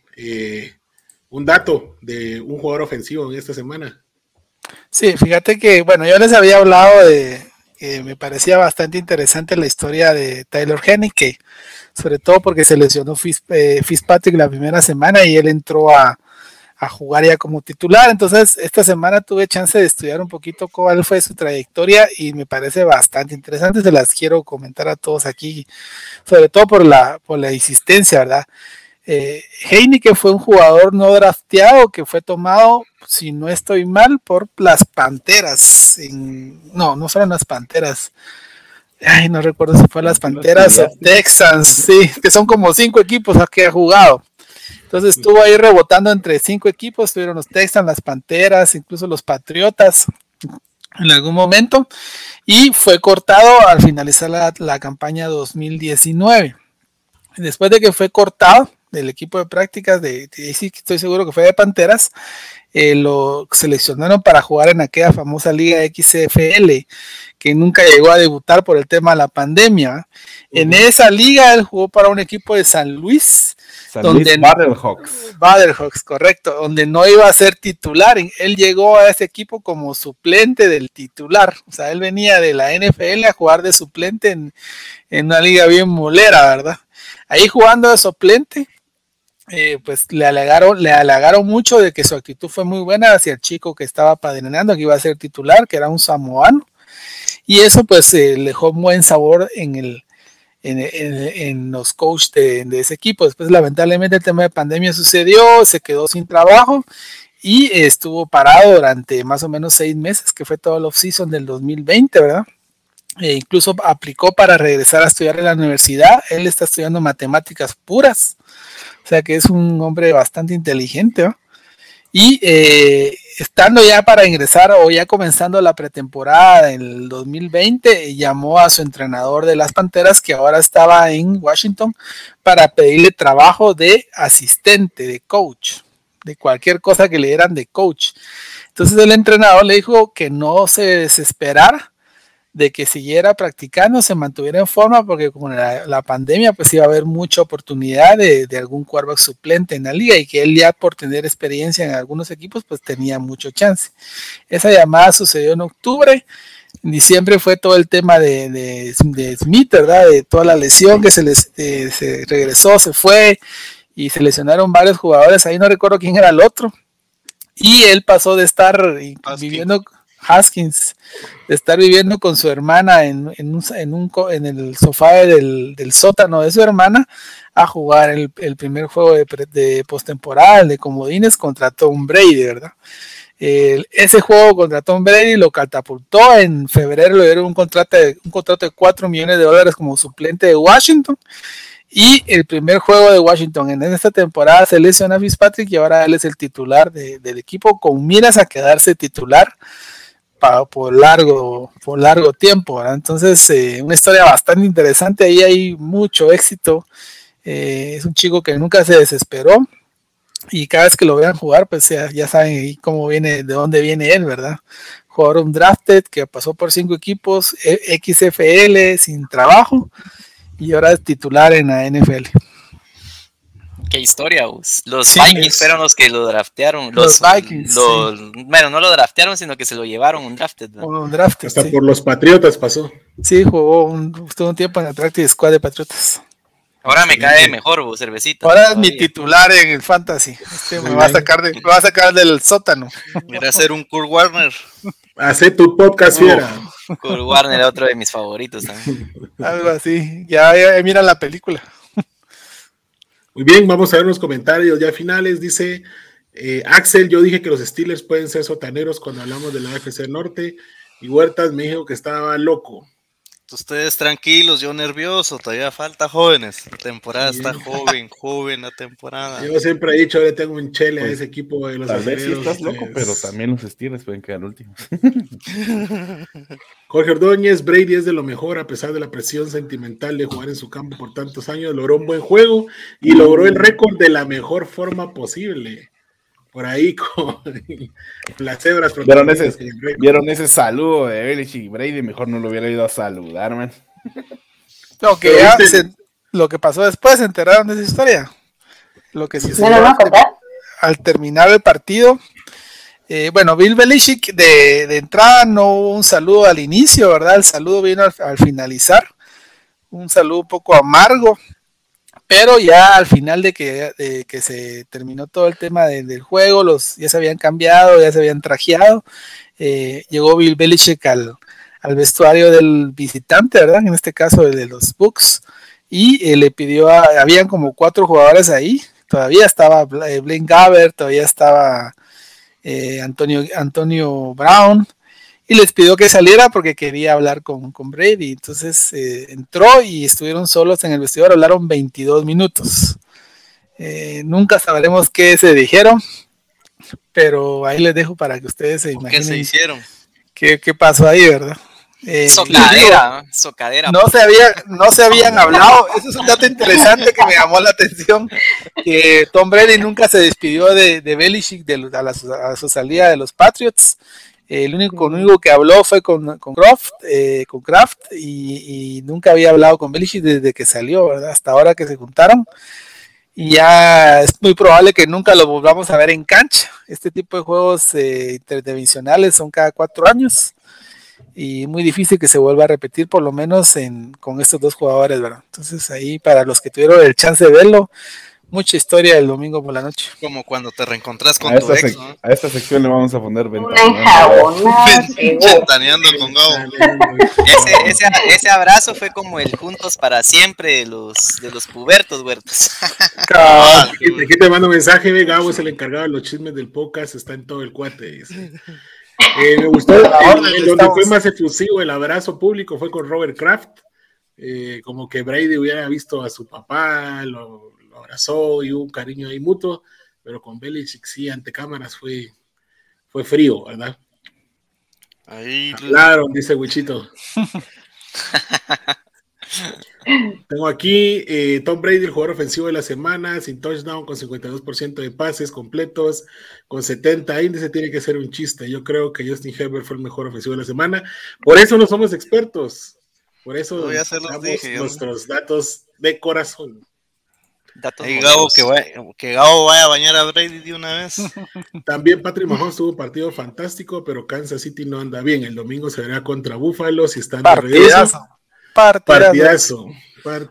un dato de un jugador ofensivo en esta semana. Sí, fíjate que, bueno, yo les había hablado de que me parecía bastante interesante la historia de Tyler Heinicke, sobre todo porque se lesionó Fitzpatrick la primera semana y él entró a jugar ya como titular. Entonces esta semana tuve chance de estudiar un poquito cuál fue su trayectoria y me parece bastante interesante, se las quiero comentar a todos aquí, sobre todo por la insistencia, ¿verdad? Heinicke fue un jugador no drafteado que fue tomado, si no estoy mal, por las Panteras, no fueron las Panteras, no recuerdo si fue las Panteras o Texans, sí, que son como 5 equipos a que ha jugado. Entonces estuvo ahí rebotando entre 5 equipos, estuvieron los Texans, las Panteras, incluso los Patriotas en algún momento, y fue cortado al finalizar la campaña 2019. Después de que fue cortado del equipo de prácticas, sí estoy seguro que fue de Panteras, lo seleccionaron para jugar en aquella famosa liga XFL, que nunca llegó a debutar por el tema de la pandemia. En esa liga él jugó para un equipo de San Luis Battlehawks, correcto, donde no iba a ser titular. Él llegó a ese equipo como suplente del titular, o sea, él venía de la NFL a jugar de suplente en una liga bien molera, ¿verdad? Ahí jugando de suplente, pues le halagaron mucho de que su actitud fue muy buena hacia el chico que estaba padrinando, que iba a ser titular, que era un samoano, y eso pues le dejó un buen sabor en los coaches de ese equipo. Después lamentablemente el tema de pandemia sucedió, se quedó sin trabajo y estuvo parado durante más o menos 6 meses, que fue todo el off-season del 2020, ¿verdad? Incluso aplicó para regresar a estudiar en la universidad. Él está estudiando matemáticas puras, o sea que es un hombre bastante inteligente, ¿no? Y estando ya para ingresar o ya comenzando la pretemporada en el 2020, llamó a su entrenador de las Panteras, que ahora estaba en Washington, para pedirle trabajo de asistente, de coach, de cualquier cosa que le dieran de coach. Entonces el entrenador le dijo que no se desesperara, de que siguiera practicando, se mantuviera en forma, porque con la pandemia pues iba a haber mucha oportunidad de algún quarterback suplente en la liga, y que él ya por tener experiencia en algunos equipos pues tenía mucho chance. Esa llamada sucedió en octubre. En diciembre fue todo el tema de Smith, ¿verdad? De toda la lesión que se regresó, se fue y se lesionaron varios jugadores. Ahí no recuerdo quién era el otro. Y él pasó de estar viviendo... Haskins, de estar viviendo con su hermana en el sofá del sótano de su hermana, a jugar el primer juego de postemporada, de comodines, contra Tom Brady, ¿verdad? Ese juego contra Tom Brady lo catapultó. En febrero le dieron un contrato de $4 millones como suplente de Washington, y el primer juego de Washington en esta temporada se lesiona a Fitzpatrick, y ahora él es el titular del equipo, con miras a quedarse titular por largo tiempo, ¿verdad? Entonces una historia bastante interesante. Ahí hay mucho éxito. Es un chico que nunca se desesperó, y cada vez que lo vean jugar pues ya saben ahí cómo viene, de dónde viene él, ¿verdad? Jugador undrafted que pasó por 5 equipos, XFL, sin trabajo, y ahora es titular en la NFL. Qué historia, Us. Los Vikings fueron los que lo draftearon. Los Vikings. Bueno, no lo draftearon, sino que se lo llevaron un drafted. Hasta por los Patriotas pasó. Sí, jugó todo un tiempo en el practice squad de Patriotas. Ahora me cae mejor, Us, cervecita. Ahora es mi titular en el fantasy. Me va a sacar del sótano. Me va a hacer un Kurt Warner. Hace tu podcast, fiera. Kurt Warner, otro de mis favoritos también. Algo así. Ya mira la película. Muy bien, vamos a ver los comentarios ya finales. Dice Axel, yo dije que los Steelers pueden ser sotaneros cuando hablamos de la AFC Norte, y Huertas me dijo que estaba loco. Ustedes tranquilos, yo nervioso, todavía falta, jóvenes. La temporada bien. Está joven la temporada. Yo siempre he dicho, le tengo un chele a ese equipo de los Steelers. Sí estás loco, pero también los Steelers pueden quedar últimos. Jorge Ordóñez, Brady es de lo mejor, a pesar de la presión sentimental de jugar en su campo por tantos años, logró un buen juego y logró el récord de la mejor forma posible. Por ahí con las hebras. ¿Vieron ese saludo de Belichick? Brady mejor no lo hubiera ido a saludar, man. Lo que pasó después, se enteraron de esa historia. Lo que sucedió al terminar el partido. Bill Belichick de entrada no hubo un saludo al inicio, ¿verdad? El saludo vino al finalizar. Un saludo un poco amargo. Pero ya al final de que se terminó todo el tema del juego, ya se habían cambiado, ya se habían trajeado, llegó Bill Belichick al vestuario del visitante, ¿verdad? En este caso el de los Bucks, y le pidió, habían como 4 jugadores ahí, todavía estaba Blaine Gabbert, todavía estaba Antonio Brown, y les pidió que saliera porque quería hablar con Brady. Entonces entró y estuvieron solos en el vestidor, hablaron 22 minutos. Nunca sabremos qué se dijeron, pero ahí les dejo para que ustedes se imaginen. ¿Qué se hicieron? ¿Qué pasó ahí, verdad? Socadera. No se habían hablado. Eso es un dato interesante que me llamó la atención, que Tom Brady nunca se despidió de Belichick a su salida de los Patriots. El único que habló fue con Kraft, y nunca había hablado con Belichick desde que salió, ¿verdad? Hasta ahora que se juntaron, y ya es muy probable que nunca lo volvamos a ver en cancha. Este tipo de juegos interdivisionales son cada 4 años, y muy difícil que se vuelva a repetir, por lo menos con estos 2 jugadores, ¿verdad? Entonces ahí, para los que tuvieron el chance de verlo, Mucha historia el domingo por la noche. Como cuando te reencontrás con tu ex, ¿no? A esta sección le vamos a poner ventaneando con Gabo. Ese abrazo fue como el juntos para siempre de los pubertos huertos. Cabal, aquí te mando un mensaje de Gabo, es el encargado de los chismes del podcast, está en todo el cuate, dice. Me gustó donde fue más efusivo el abrazo público fue con Robert Kraft, como que Brady hubiera visto a su papá, lo abrazó y hubo un cariño ahí mutuo, pero con Belichick sí, ante cámaras fue frío, ¿verdad? Ahí hablaron, dice Wichito. Tengo aquí Tom Brady, el jugador ofensivo de la semana, sin touchdown, con 52% de pases completos, con 70 índice, tiene que ser un chiste. Yo creo que Justin Herbert fue el mejor ofensivo de la semana, por eso no somos expertos, por eso damos nuestros datos de corazón. Hey, Gabo, que Gabo vaya a bañar a Brady de una vez. También Patrick Mahomes tuvo un partido fantástico, pero Kansas City no anda bien. El domingo se verá contra Buffalo si están de regreso. Partidazo.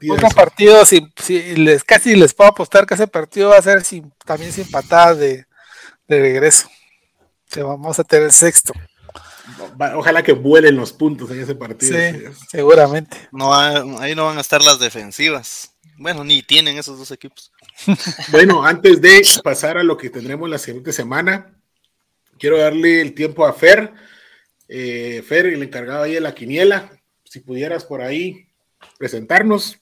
Otro partido, casi les puedo apostar que ese partido va a ser también sin patadas de regreso. Vamos a tener sexto. Ojalá que vuelen los puntos en ese partido. Sí, seguramente. No, ahí no van a estar las defensivas. Bueno, ni tienen esos dos equipos. Bueno, antes de pasar a lo que tendremos la siguiente semana, quiero darle el tiempo a Fer. Fer, el encargado ahí de la quiniela. Si pudieras por ahí presentarnos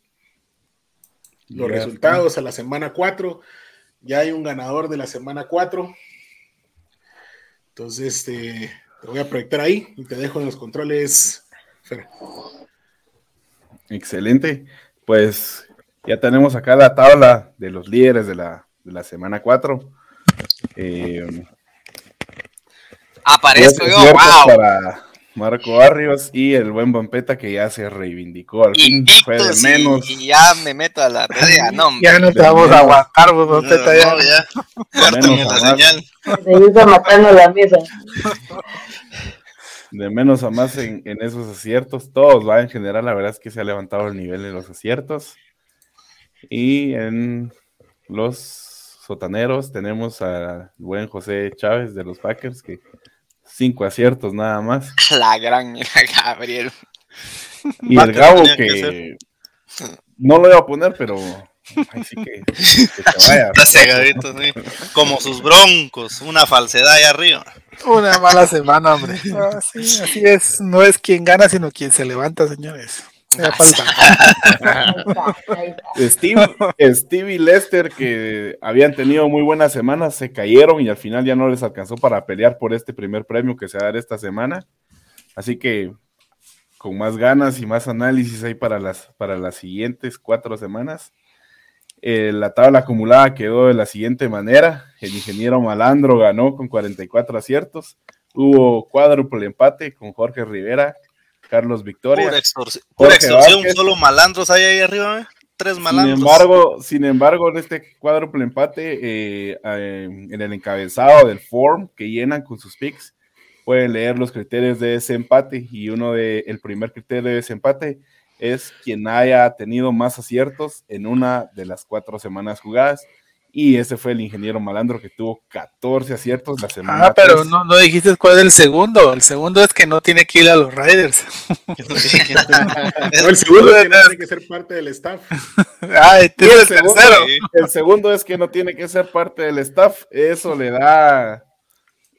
los resultados a la semana 4. Ya hay un ganador de la semana 4. Entonces, te voy a proyectar ahí y te dejo en los controles, Fer. Excelente. Pues... ya tenemos acá la tabla de los líderes de la semana 4. Aparezco yo, wow. Para Marco Barrios y el buen Vampeta, que ya se reivindicó al fin. Fue de menos. Y ya me meto a la pelea, no. Ya no te vamos a aguantar, vos, Vampeta. De menos a más en esos aciertos. Todos va en general, la verdad es que se ha levantado el nivel de los aciertos. Y en los sotaneros tenemos al buen José Chávez de los Packers, que 5 aciertos nada más. La gran Gabriel. Y el Gabo que no lo iba a poner, pero así que se vaya. Gabriel, ¿no? Sí. Como sus Broncos, una falsedad ahí arriba. Una mala semana, hombre. Así es, no es quien gana, sino quien se levanta, señores. Steve y Lester, que habían tenido muy buenas semanas, se cayeron y al final ya no les alcanzó para pelear por este primer premio que se va a dar esta semana, así que con más ganas y más análisis ahí para las siguientes 4 semanas. La tabla acumulada quedó de la siguiente manera: el ingeniero Malandro ganó con 44 aciertos, hubo cuádruple empate con Jorge Rivera, Carlos Victoria. Pura extorsión, Vázquez. Solo malandros hay ahí arriba, ¿eh? 3 malandros. Sin embargo, en este cuádruple empate, en el encabezado del form que llenan con sus picks, pueden leer los criterios de desempate, y el primer criterio de desempate es quien haya tenido más aciertos en una de las 4 semanas jugadas, y ese fue el ingeniero Malandro, que tuvo 14 aciertos la semana. Pero no dijiste cuál es el segundo. El segundo es que no tiene que ir a los Raiders. No, el segundo es que no tiene que ser parte del staff. Este es el tercero. El segundo es que no tiene que ser parte del staff. Eso le da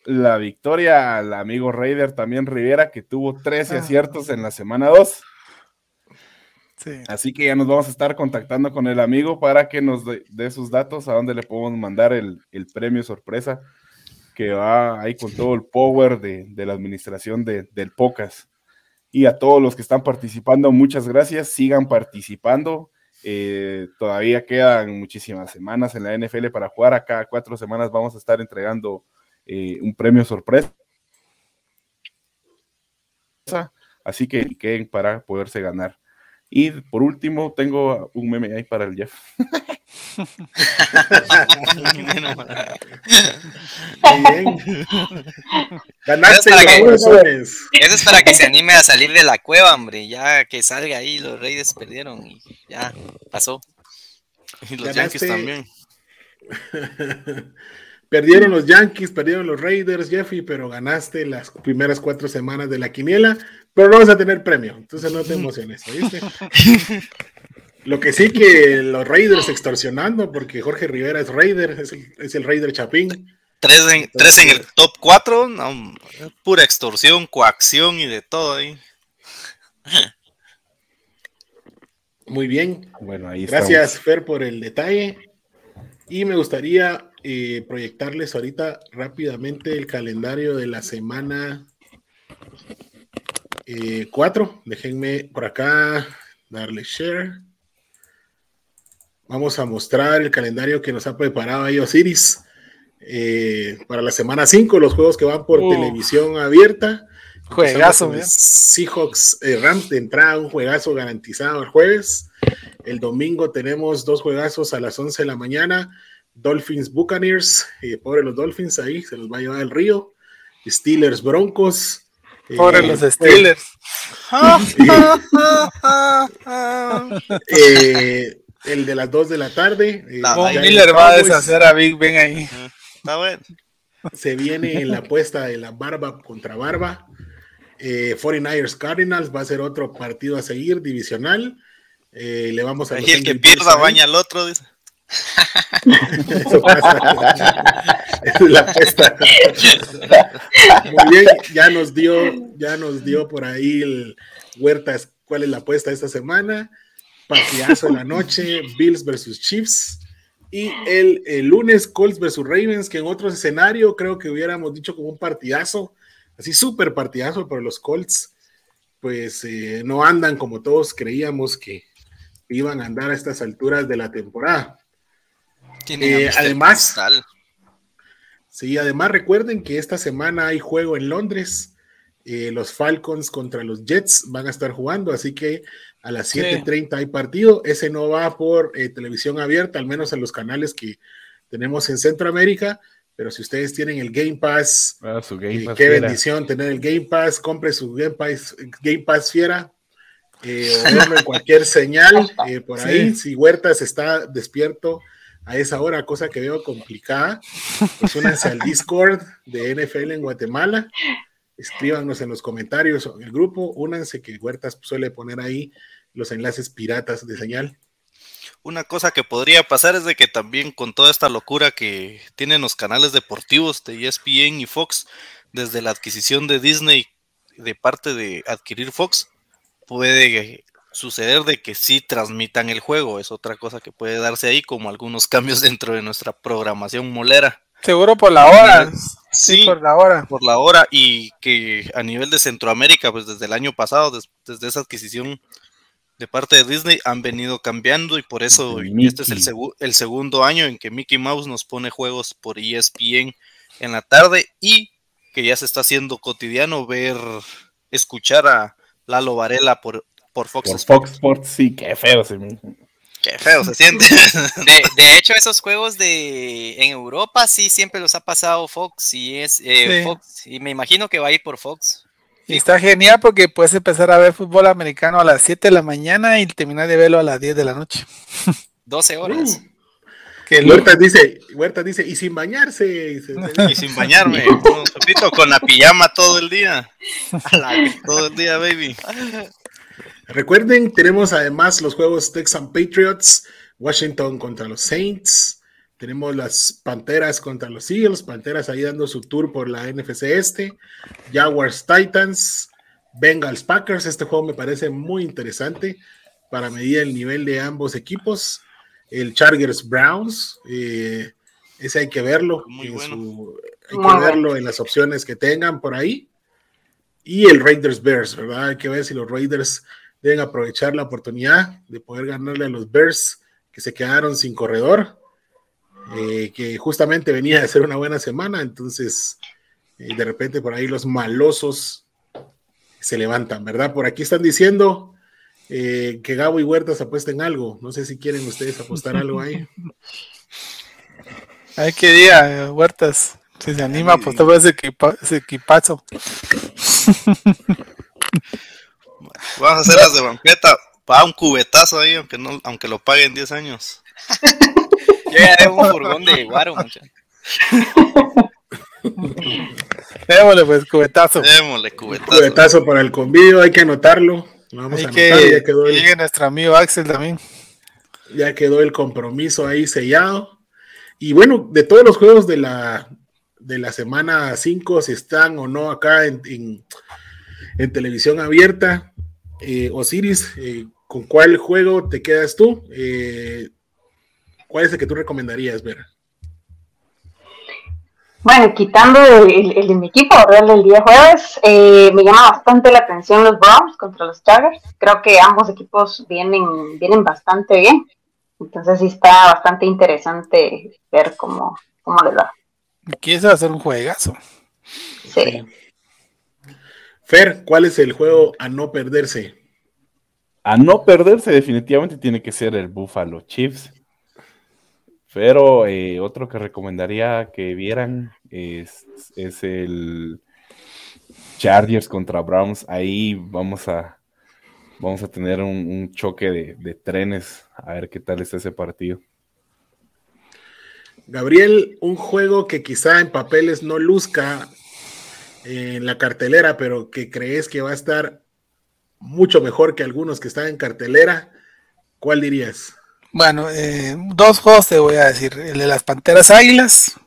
la victoria al amigo Raider también Rivera, que tuvo 13 aciertos en la semana 2. Sí. Así que ya nos vamos a estar contactando con el amigo para que nos dé sus datos, a dónde le podemos mandar el premio sorpresa, que va ahí con todo el power de la administración del Pocas. Y a todos los que están participando, muchas gracias, sigan participando. Todavía quedan muchísimas semanas en la NFL para jugar. A cada 4 semanas vamos a estar entregando un premio sorpresa, así que queden para poderse ganar. Y por último, tengo un meme ahí para el Jeff. Ganaste corazones. Eso es para que se anime a salir de la cueva, hombre. Ya que salga ahí, los Reyes perdieron y ya pasó. Y los Yankees también. Perdieron los Yankees, perdieron los Raiders, Jeffy, pero ganaste las primeras 4 semanas de la quiniela, pero no vas a tener premio, entonces no te emociones, ¿viste? Lo que sí que los Raiders extorsionando, porque Jorge Rivera es Raider, es el Raider Chapín. Tres en el top 4, no, pura extorsión, coacción y de todo ahí. Muy bien, bueno, ahí gracias estamos. Fer, por el detalle. Y me gustaría proyectarles ahorita rápidamente el calendario de la semana 4. Déjenme por acá darle share. Vamos a mostrar el calendario que nos ha preparado ahí Osiris para la semana 5, los juegos que van por televisión abierta. Juegazo, Seahawks Rams de entrada, un juegazo garantizado el jueves. El domingo tenemos 2 juegazos a las 11 de la mañana. Dolphins Buccaneers, pobre los Dolphins, ahí se los va a llevar el río. Steelers Broncos, pobre los Steelers. El de las 2 de la tarde. Miller va a deshacer a Big Ben ahí. Está bueno. Se viene en la apuesta de la barba contra barba. 49ers Cardinals va a ser otro partido a seguir, divisional. Le vamos a... Y el que pierda baña al otro, dice. Eso pasa. Es la apuesta. Muy bien, ya nos dio por ahí el Huertas cuál es la apuesta esta semana. Partidazo en la noche, Bills versus Chiefs. Y el lunes, Colts versus Ravens, que en otro escenario creo que hubiéramos dicho como un partidazo, así súper partidazo, pero los Colts pues no andan como todos creíamos que iban a andar a estas alturas de la temporada. Además recuerden que esta semana hay juego en Londres, los Falcons contra los Jets van a estar jugando, así que a las 7:30 hay partido. Ese no va por televisión abierta, al menos en los canales que tenemos en Centroamérica, pero si ustedes tienen el Game Pass, su Game Pass, qué bendición tener el Game Pass, compre su Game Pass Fiera, o cualquier señal por ahí. Si Huertas está despierto a esa hora, cosa que veo complicada, pues únanse al Discord de NFL en Guatemala, escríbanos en los comentarios o en el grupo, únanse, que Huertas suele poner ahí los enlaces piratas de señal. Una cosa que podría pasar es de que también con toda esta locura que tienen los canales deportivos de ESPN y Fox, desde la adquisición de Disney de parte de adquirir Fox, puede suceder de que sí transmitan el juego. Es otra cosa que puede darse ahí, como algunos cambios dentro de nuestra programación molera. Seguro por la hora. Sí, por la hora. Y que a nivel de Centroamérica, pues desde el año pasado, desde esa adquisición de parte de Disney, han venido cambiando, y por eso este es el segundo año en que Mickey Mouse nos pone juegos por ESPN en la tarde, y que ya se está haciendo cotidiano escuchar a Lalo Varela por Fox Sports. Por Fox Sports, sí, qué feo se me... Qué feo se siente. De hecho, esos juegos en Europa sí siempre los ha pasado Fox, y es Fox, y me imagino que va a ir por Fox. Y está genial porque puedes empezar a ver fútbol americano a las 7 de la mañana y terminar de verlo a las 10 de la noche. 12 horas. Que Huertas dice, y sin bañarse. Y sin bañarme, con la pijama todo el día. Todo el día, baby. Recuerden, tenemos además los juegos Texan Patriots, Washington contra los Saints, tenemos las Panteras contra los Eagles, Panteras ahí dando su tour por la NFC Este, Jaguars Titans, Bengals Packers. Este juego me parece muy interesante para medir el nivel de ambos equipos. El Chargers Browns, ese hay que verlo, verlo en las opciones que tengan por ahí. Y el Raiders Bears, ¿verdad? Hay que ver si los Raiders deben aprovechar la oportunidad de poder ganarle a los Bears, que se quedaron sin corredor, que justamente venía de hacer una buena semana. Entonces de repente por ahí los malosos se levantan, ¿verdad? Por aquí están diciendo que Gabo y Huertas apuesten algo. No sé si quieren ustedes apostar algo ahí. Ay, qué día, Huertas, si se anima a apostar por ese equipazo. Vamos a hacer las de Vampeta. Va un cubetazo ahí, aunque lo paguen 10 años. Yo ya debo un furgón de guaro, muchachos. Démosle, pues, cubetazo. Cubetazo para el convivio, hay que anotarlo. Vamos a anotar, ya quedó el... Llegue nuestro amigo Axel también. Ya quedó el compromiso ahí sellado. Y bueno, de todos los juegos de la semana 5, si están o no acá en televisión abierta, Osiris, ¿con cuál juego te quedas tú? ¿Cuál es el que tú recomendarías ver? Bueno, quitando el de mi equipo, el día jueves, me llama bastante la atención los Browns contra los Chargers. Creo que ambos equipos vienen bastante bien. Entonces sí está bastante interesante ver cómo les va. Quieres hacer un juegazo. Sí. Fer, ¿cuál es el juego a no perderse? A no perderse definitivamente tiene que ser el Buffalo Chiefs. Pero otro que recomendaría que vieran es el Chargers contra Browns. Ahí vamos a tener un choque de trenes. A ver qué tal está ese partido. Gabriel, un juego que quizá en papeles no luzca en la cartelera, pero que crees que va a estar mucho mejor que algunos que están en cartelera, ¿cuál dirías? Bueno, dos juegos te voy a decir. El de las Panteras Águilas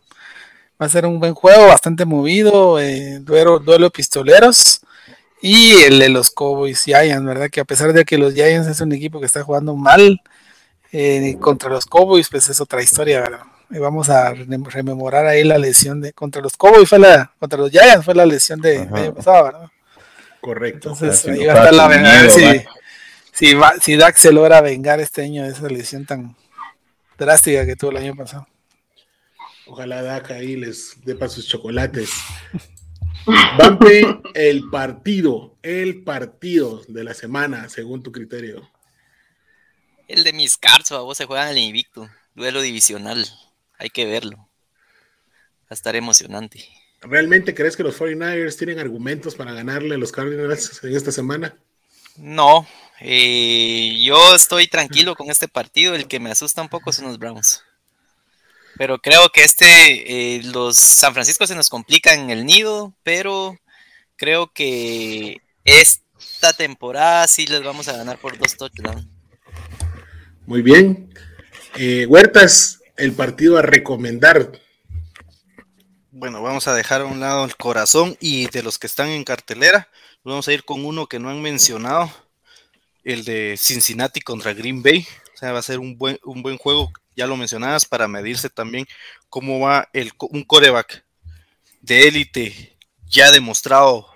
va a ser un buen juego, bastante movido, duelo pistoleros, y el de los Cowboys Giants, ¿verdad? Que a pesar de que los Giants es un equipo que está jugando mal, contra los Cowboys pues es otra historia, ¿verdad? Y vamos a rememorar ahí la lesión contra los Cowboys, contra los Giants fue la lesión del año pasado, ¿verdad? Correcto. Entonces, ahí va a estar la venganza. Si Dak se logra vengar este año de esa lesión tan drástica que tuvo el año pasado. Ojalá Dak ahí les dé para sus chocolates. Vampi, el partido de la semana, según tu criterio. El de mis Cards, a vos se juegan el invicto, duelo divisional, hay que verlo. Va a estar emocionante. ¿Realmente crees que los 49ers tienen argumentos para ganarle a los Cardinals en esta semana? No, yo estoy tranquilo con este partido. El que me asusta un poco son los Browns, pero creo que los San Francisco se nos complican el nido, pero creo que esta temporada sí les vamos a ganar por 2 touchdowns. Muy bien, Huertas, el partido a recomendar. Bueno, vamos a dejar a un lado el corazón y de los que están en cartelera, vamos a ir con uno que no han mencionado, el de Cincinnati contra Green Bay. O sea, va a ser un buen juego, ya lo mencionabas, para medirse también cómo va un quarterback de élite, ya demostrado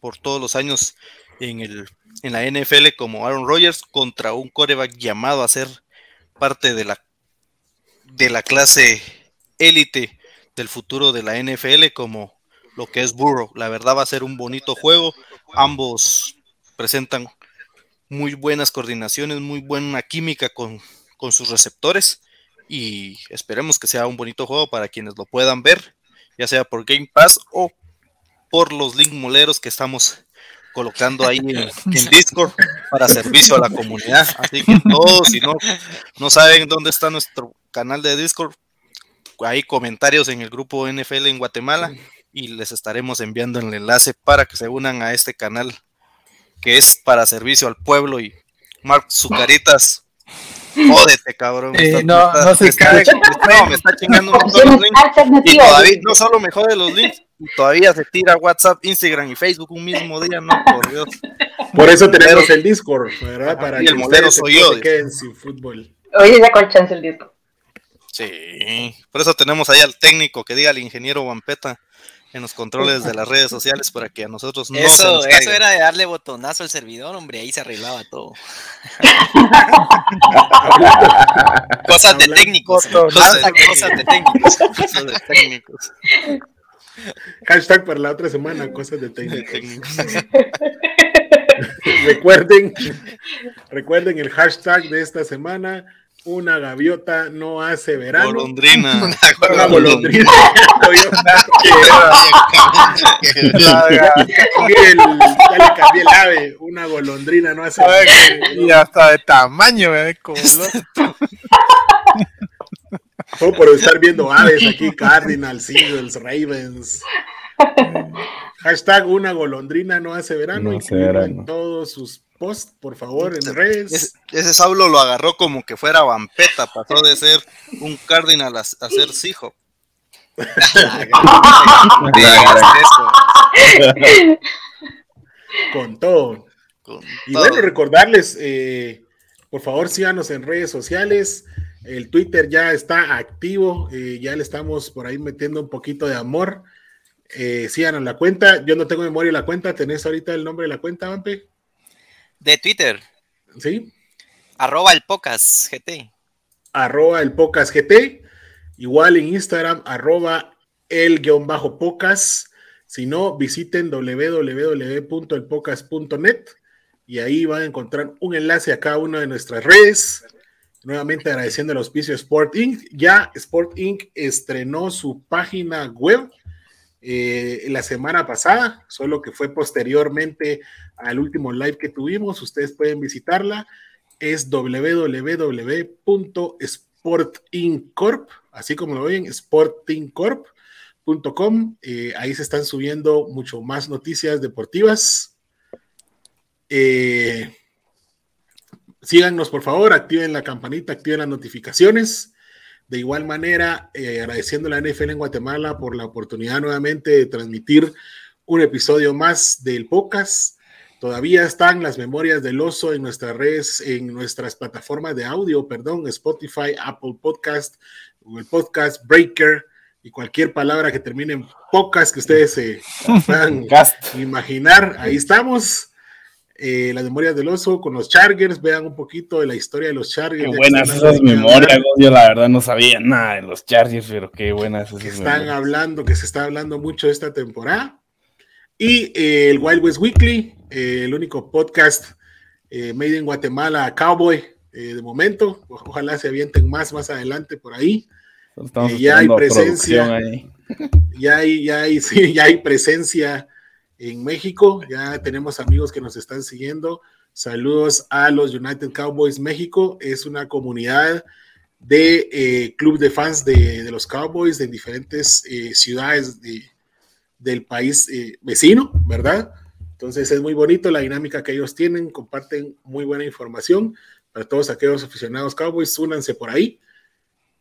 por todos los años en la NFL como Aaron Rodgers, contra un quarterback llamado a ser parte de la clase élite del futuro de la NFL como lo que es Burrow. La verdad va a ser un bonito juego, ambos presentan muy buenas coordinaciones, muy buena química con sus receptores, y esperemos que sea un bonito juego para quienes lo puedan ver, ya sea por Game Pass o por los link moleros que estamos colocando ahí en Discord para servicio a la comunidad. Así que todos, si no saben dónde está nuestro canal de Discord, hay comentarios en el grupo NFL en Guatemala y les estaremos enviando el enlace para que se unan a este canal que es para servicio al pueblo. Y Mark Zucaritas, jódete, cabrón. Me está chingando un montón los links. Y todavía no solo me jode los links, todavía se tira WhatsApp, Instagram y Facebook un mismo día, no, por Dios. Por eso tenemos el Discord, ¿verdad? Para que el modelo soy yo. Queden sin fútbol. Oye, ya con chance el Discord. Sí, por eso tenemos ahí al técnico, que diga al ingeniero Vampeta en los controles de las redes sociales, para que a nosotros no se nos caiga. Eso era de darle botonazo al servidor, hombre, ahí se arreglaba todo. Cosas de técnicos. Cosas de técnicos. Hashtag para la otra semana, cosas de técnicos. Recuerden el hashtag de esta semana. Una gaviota no hace verano. Una golondrina. Ya le cambié el ave. Una golondrina no hace verano. Y hasta de tamaño, bebé, como loco. Oh, por estar viendo aves aquí, Cardinals, Eagles, Ravens. Hashtag una golondrina no hace verano. No hace verano. En todos sus posts, por favor, en redes. Ese Saulo lo agarró como que fuera Vampeta, pasó de ser un Cardinal a ser Seahawks. Con todo. Y bueno, recordarles, por favor, síganos en redes sociales. El Twitter ya está activo, ya le estamos por ahí metiendo un poquito de amor. Síganos la cuenta. Yo no tengo memoria de la cuenta. ¿Tenés ahorita el nombre de la cuenta, Vampe? De Twitter. Sí. @elpocasgt. @elpocasgt. Igual en Instagram, @el_pocas. Si no, visiten www.elpocas.net y ahí van a encontrar un enlace a cada una de nuestras redes. Nuevamente agradeciendo el auspicio Sport Inc. Ya Sport Inc. estrenó su página web la semana pasada, solo que fue posteriormente al último live que tuvimos. Ustedes pueden visitarla. Es www.sportincorp, así como lo ven, sportincorp.com. Ahí se están subiendo mucho más noticias deportivas. Síganos, por favor, activen la campanita, activen las notificaciones. De igual manera, agradeciendo a la NFL en Guatemala por la oportunidad nuevamente de transmitir un episodio más del podcast. Todavía están las memorias del oso en nuestras redes, en nuestras plataformas de audio, Spotify, Apple Podcast, Google Podcast, Breaker y cualquier palabra que termine en podcast que ustedes se puedan imaginar. Ahí estamos. Las memorias del oso con los Chargers, vean un poquito de la historia de los Chargers. Qué buenas esas memorias, yo la verdad no sabía nada de los Chargers, pero qué buenas esas memorias. Están hablando, que se está hablando mucho esta temporada. Y el Wild West Weekly, el único podcast made in Guatemala, Cowboy, de momento. Ojalá se avienten más adelante por ahí. Ya hay presencia. Ahí. Ya hay presencia en México, ya tenemos amigos que nos están siguiendo. Saludos a los United Cowboys México, es una comunidad de club de fans de los Cowboys en diferentes ciudades del país vecino, ¿verdad? Entonces es muy bonito la dinámica que ellos tienen, comparten muy buena información. Para todos aquellos aficionados Cowboys, únanse por ahí,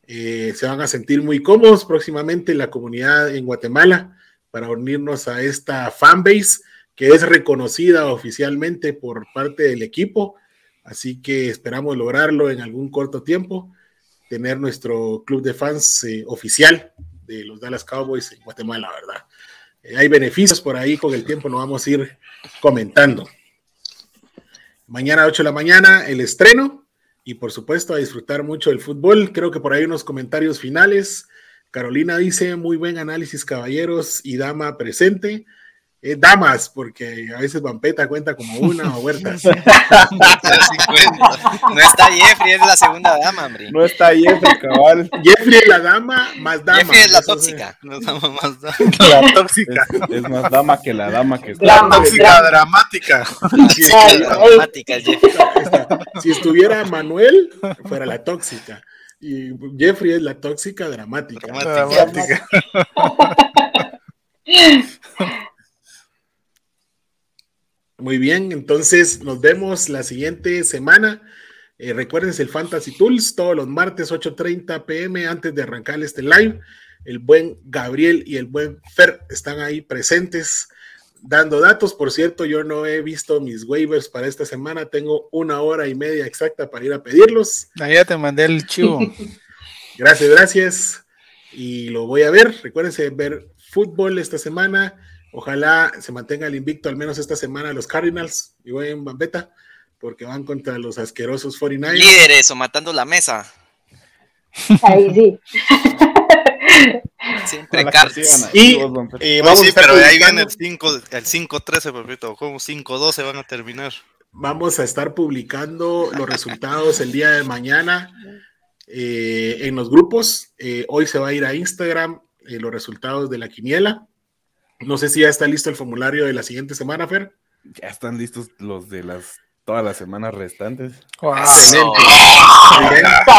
se van a sentir muy cómodos próximamente en la comunidad en Guatemala, para unirnos a esta fanbase que es reconocida oficialmente por parte del equipo, así que esperamos lograrlo en algún corto tiempo, tener nuestro club de fans oficial de los Dallas Cowboys en Guatemala, ¿verdad? Hay beneficios por ahí, con el tiempo lo vamos a ir comentando. Mañana a 8 de la mañana el estreno, y por supuesto a disfrutar mucho del fútbol. Creo que por ahí unos comentarios finales. Carolina dice, muy buen análisis, caballeros y dama presente. Damas, porque a veces Vampeta cuenta como una o Huertas. No está Jeffrey, es la segunda dama, hombre. No está Jeffrey, cabal. Jeffrey es la dama más dama. Jeffrey es la tóxica. No es dama más dama. La tóxica. Es más dama que la dama que está. La tóxica dramática. Sí, dramática, Jeffrey. Si estuviera Manuel, fuera la tóxica. Y Jeffrey es la tóxica dramática. Muy bien, entonces nos vemos la siguiente semana. Recuerden el Fantasy Tools todos los martes 8:30 p.m. antes de arrancar este live. El buen Gabriel y el buen Fer están ahí presentes dando datos. Por cierto, yo no he visto mis waivers para esta semana, tengo 1 hora y media exacta para ir a pedirlos. Allá te mandé el chivo. Gracias, y lo voy a ver. Recuérdense ver fútbol esta semana, ojalá se mantenga el invicto al menos esta semana los Cardinals, y voy en Vampeta, porque van contra los asquerosos 49ers. Líderes o matando la mesa. Ahí sí. Siempre cartas. Y vamos a estar, pero de ahí viene el 5-13, papito. Como 5-12 van a terminar. Vamos a estar publicando los resultados el día de mañana en los grupos. Hoy se va a ir a Instagram los resultados de la quiniela. No sé si ya está listo el formulario de la siguiente semana, Fer. Ya están listos los de todas las semanas restantes. Wow. Excelente.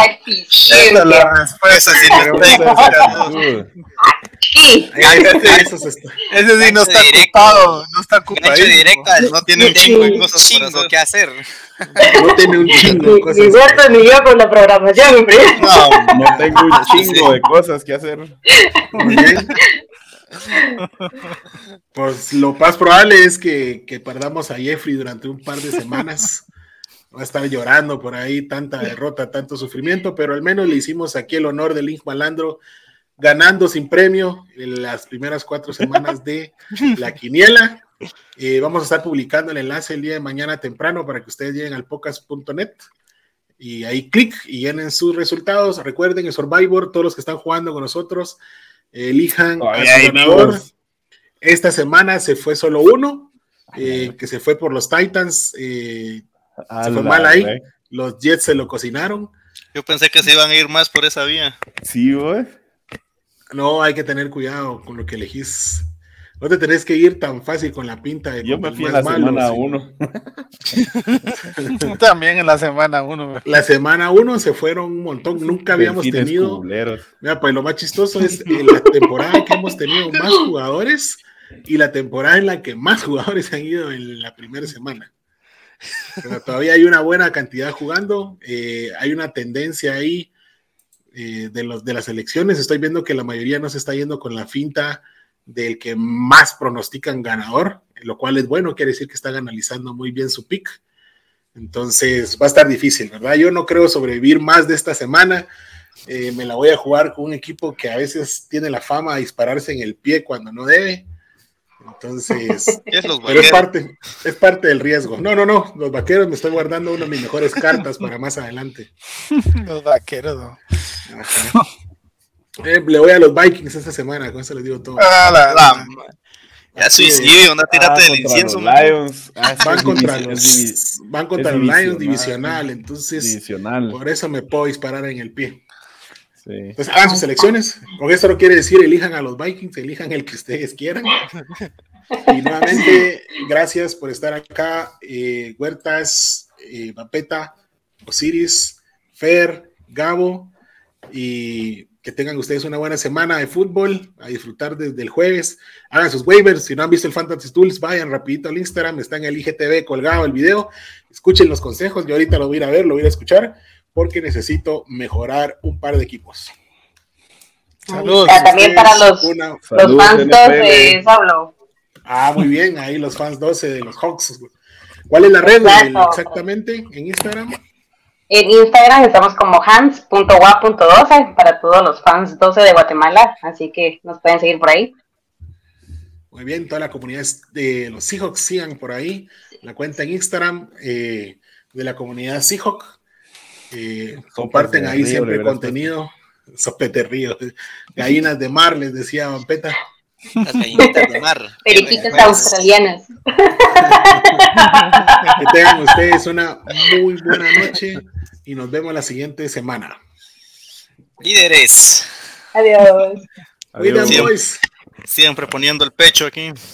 aquí siempre. La respuesta, si te preguntas. Aquí. Ese sí no está ocupado, no está ocupado. No tiene un chingo de cosas para eso que hacer. No tiene un chingo de cosas. Ni Berto ni yo con la programación, hombre. No, no tengo un chingo de cosas que hacer. Pues lo más probable es que perdamos a Jeffrey durante un par de semanas. Va a estar llorando por ahí, tanta derrota, tanto sufrimiento, pero al menos le hicimos aquí el honor del Link Malandro, ganando sin premio en las primeras 4 semanas de la quiniela. Vamos a estar publicando el enlace el día de mañana temprano para que ustedes lleguen al podcast.net y ahí clic y llenen sus resultados. Recuerden el Survivor, todos los que están jugando con nosotros, elijan a su ganador. Esta semana se fue solo uno, que se fue por los Titans. Se fue mal ahí, wey. Los Jets se lo cocinaron. Yo pensé que se iban a ir más por esa vía. Sí, güey. No, hay que tener cuidado con lo que elegís. No te tenés que ir tan fácil con la pinta de... Yo me fui en la semana 1. Tú también en la semana 1. La semana 1 se fueron un montón. Nunca habíamos tenido... Culeros. Mira, pues lo más chistoso es en la temporada que hemos tenido más jugadores y la temporada en la que más jugadores han ido en la primera semana. Pero todavía hay una buena cantidad jugando, hay una tendencia ahí de las elecciones. Estoy viendo que la mayoría no se está yendo con la finta del que más pronostican ganador, lo cual es bueno, quiere decir que están analizando muy bien su pick. Entonces va a estar difícil, ¿verdad? Yo no creo sobrevivir más de esta semana. Me la voy a jugar con un equipo que a veces tiene la fama de dispararse en el pie cuando no debe. Entonces, pero es parte del riesgo. No, los vaqueros, me estoy guardando una de mis mejores cartas para más adelante. Los vaqueros, no. Le voy a los Vikings esta semana, con eso les digo todo. Ya suicidio, anda, tírate del incienso. Lions. Van contra los Lions divisional, entonces por eso me puedo disparar en el pie. Sí. Entonces hagan sus elecciones, porque esto no quiere decir elijan a los Vikings, elijan el que ustedes quieran. Y nuevamente gracias por estar acá, Huertas, Vampeta, Osiris, Fer, Gabo, y que tengan ustedes una buena semana de fútbol, a disfrutar desde el jueves. Hagan sus waivers, si no han visto el Fantasy Tools, vayan rapidito al Instagram, está en el IGTV colgado el video, escuchen los consejos, yo ahorita lo voy a ir a ver, lo voy a escuchar, porque necesito mejorar un par de equipos. Saludos. También para los fans 12 de Saulo. Ah, muy bien, ahí los fans 12 de los Hawks. ¿Cuál es la red exactamente en Instagram? En Instagram estamos como hans.wa.12 para todos los fans 12 de Guatemala, así que nos pueden seguir por ahí. Muy bien, toda la comunidad de los Seahawks, sigan por ahí la cuenta en Instagram de la comunidad Seahawks. Comparten ahí siempre contenido. Sopes de río, gallinas de mar, les decía Vampeta. Las gallinitas de mar, periquitas australianas. Que tengan ustedes una muy buena noche y nos vemos la siguiente semana. Líderes, adiós. Siempre poniendo el pecho aquí.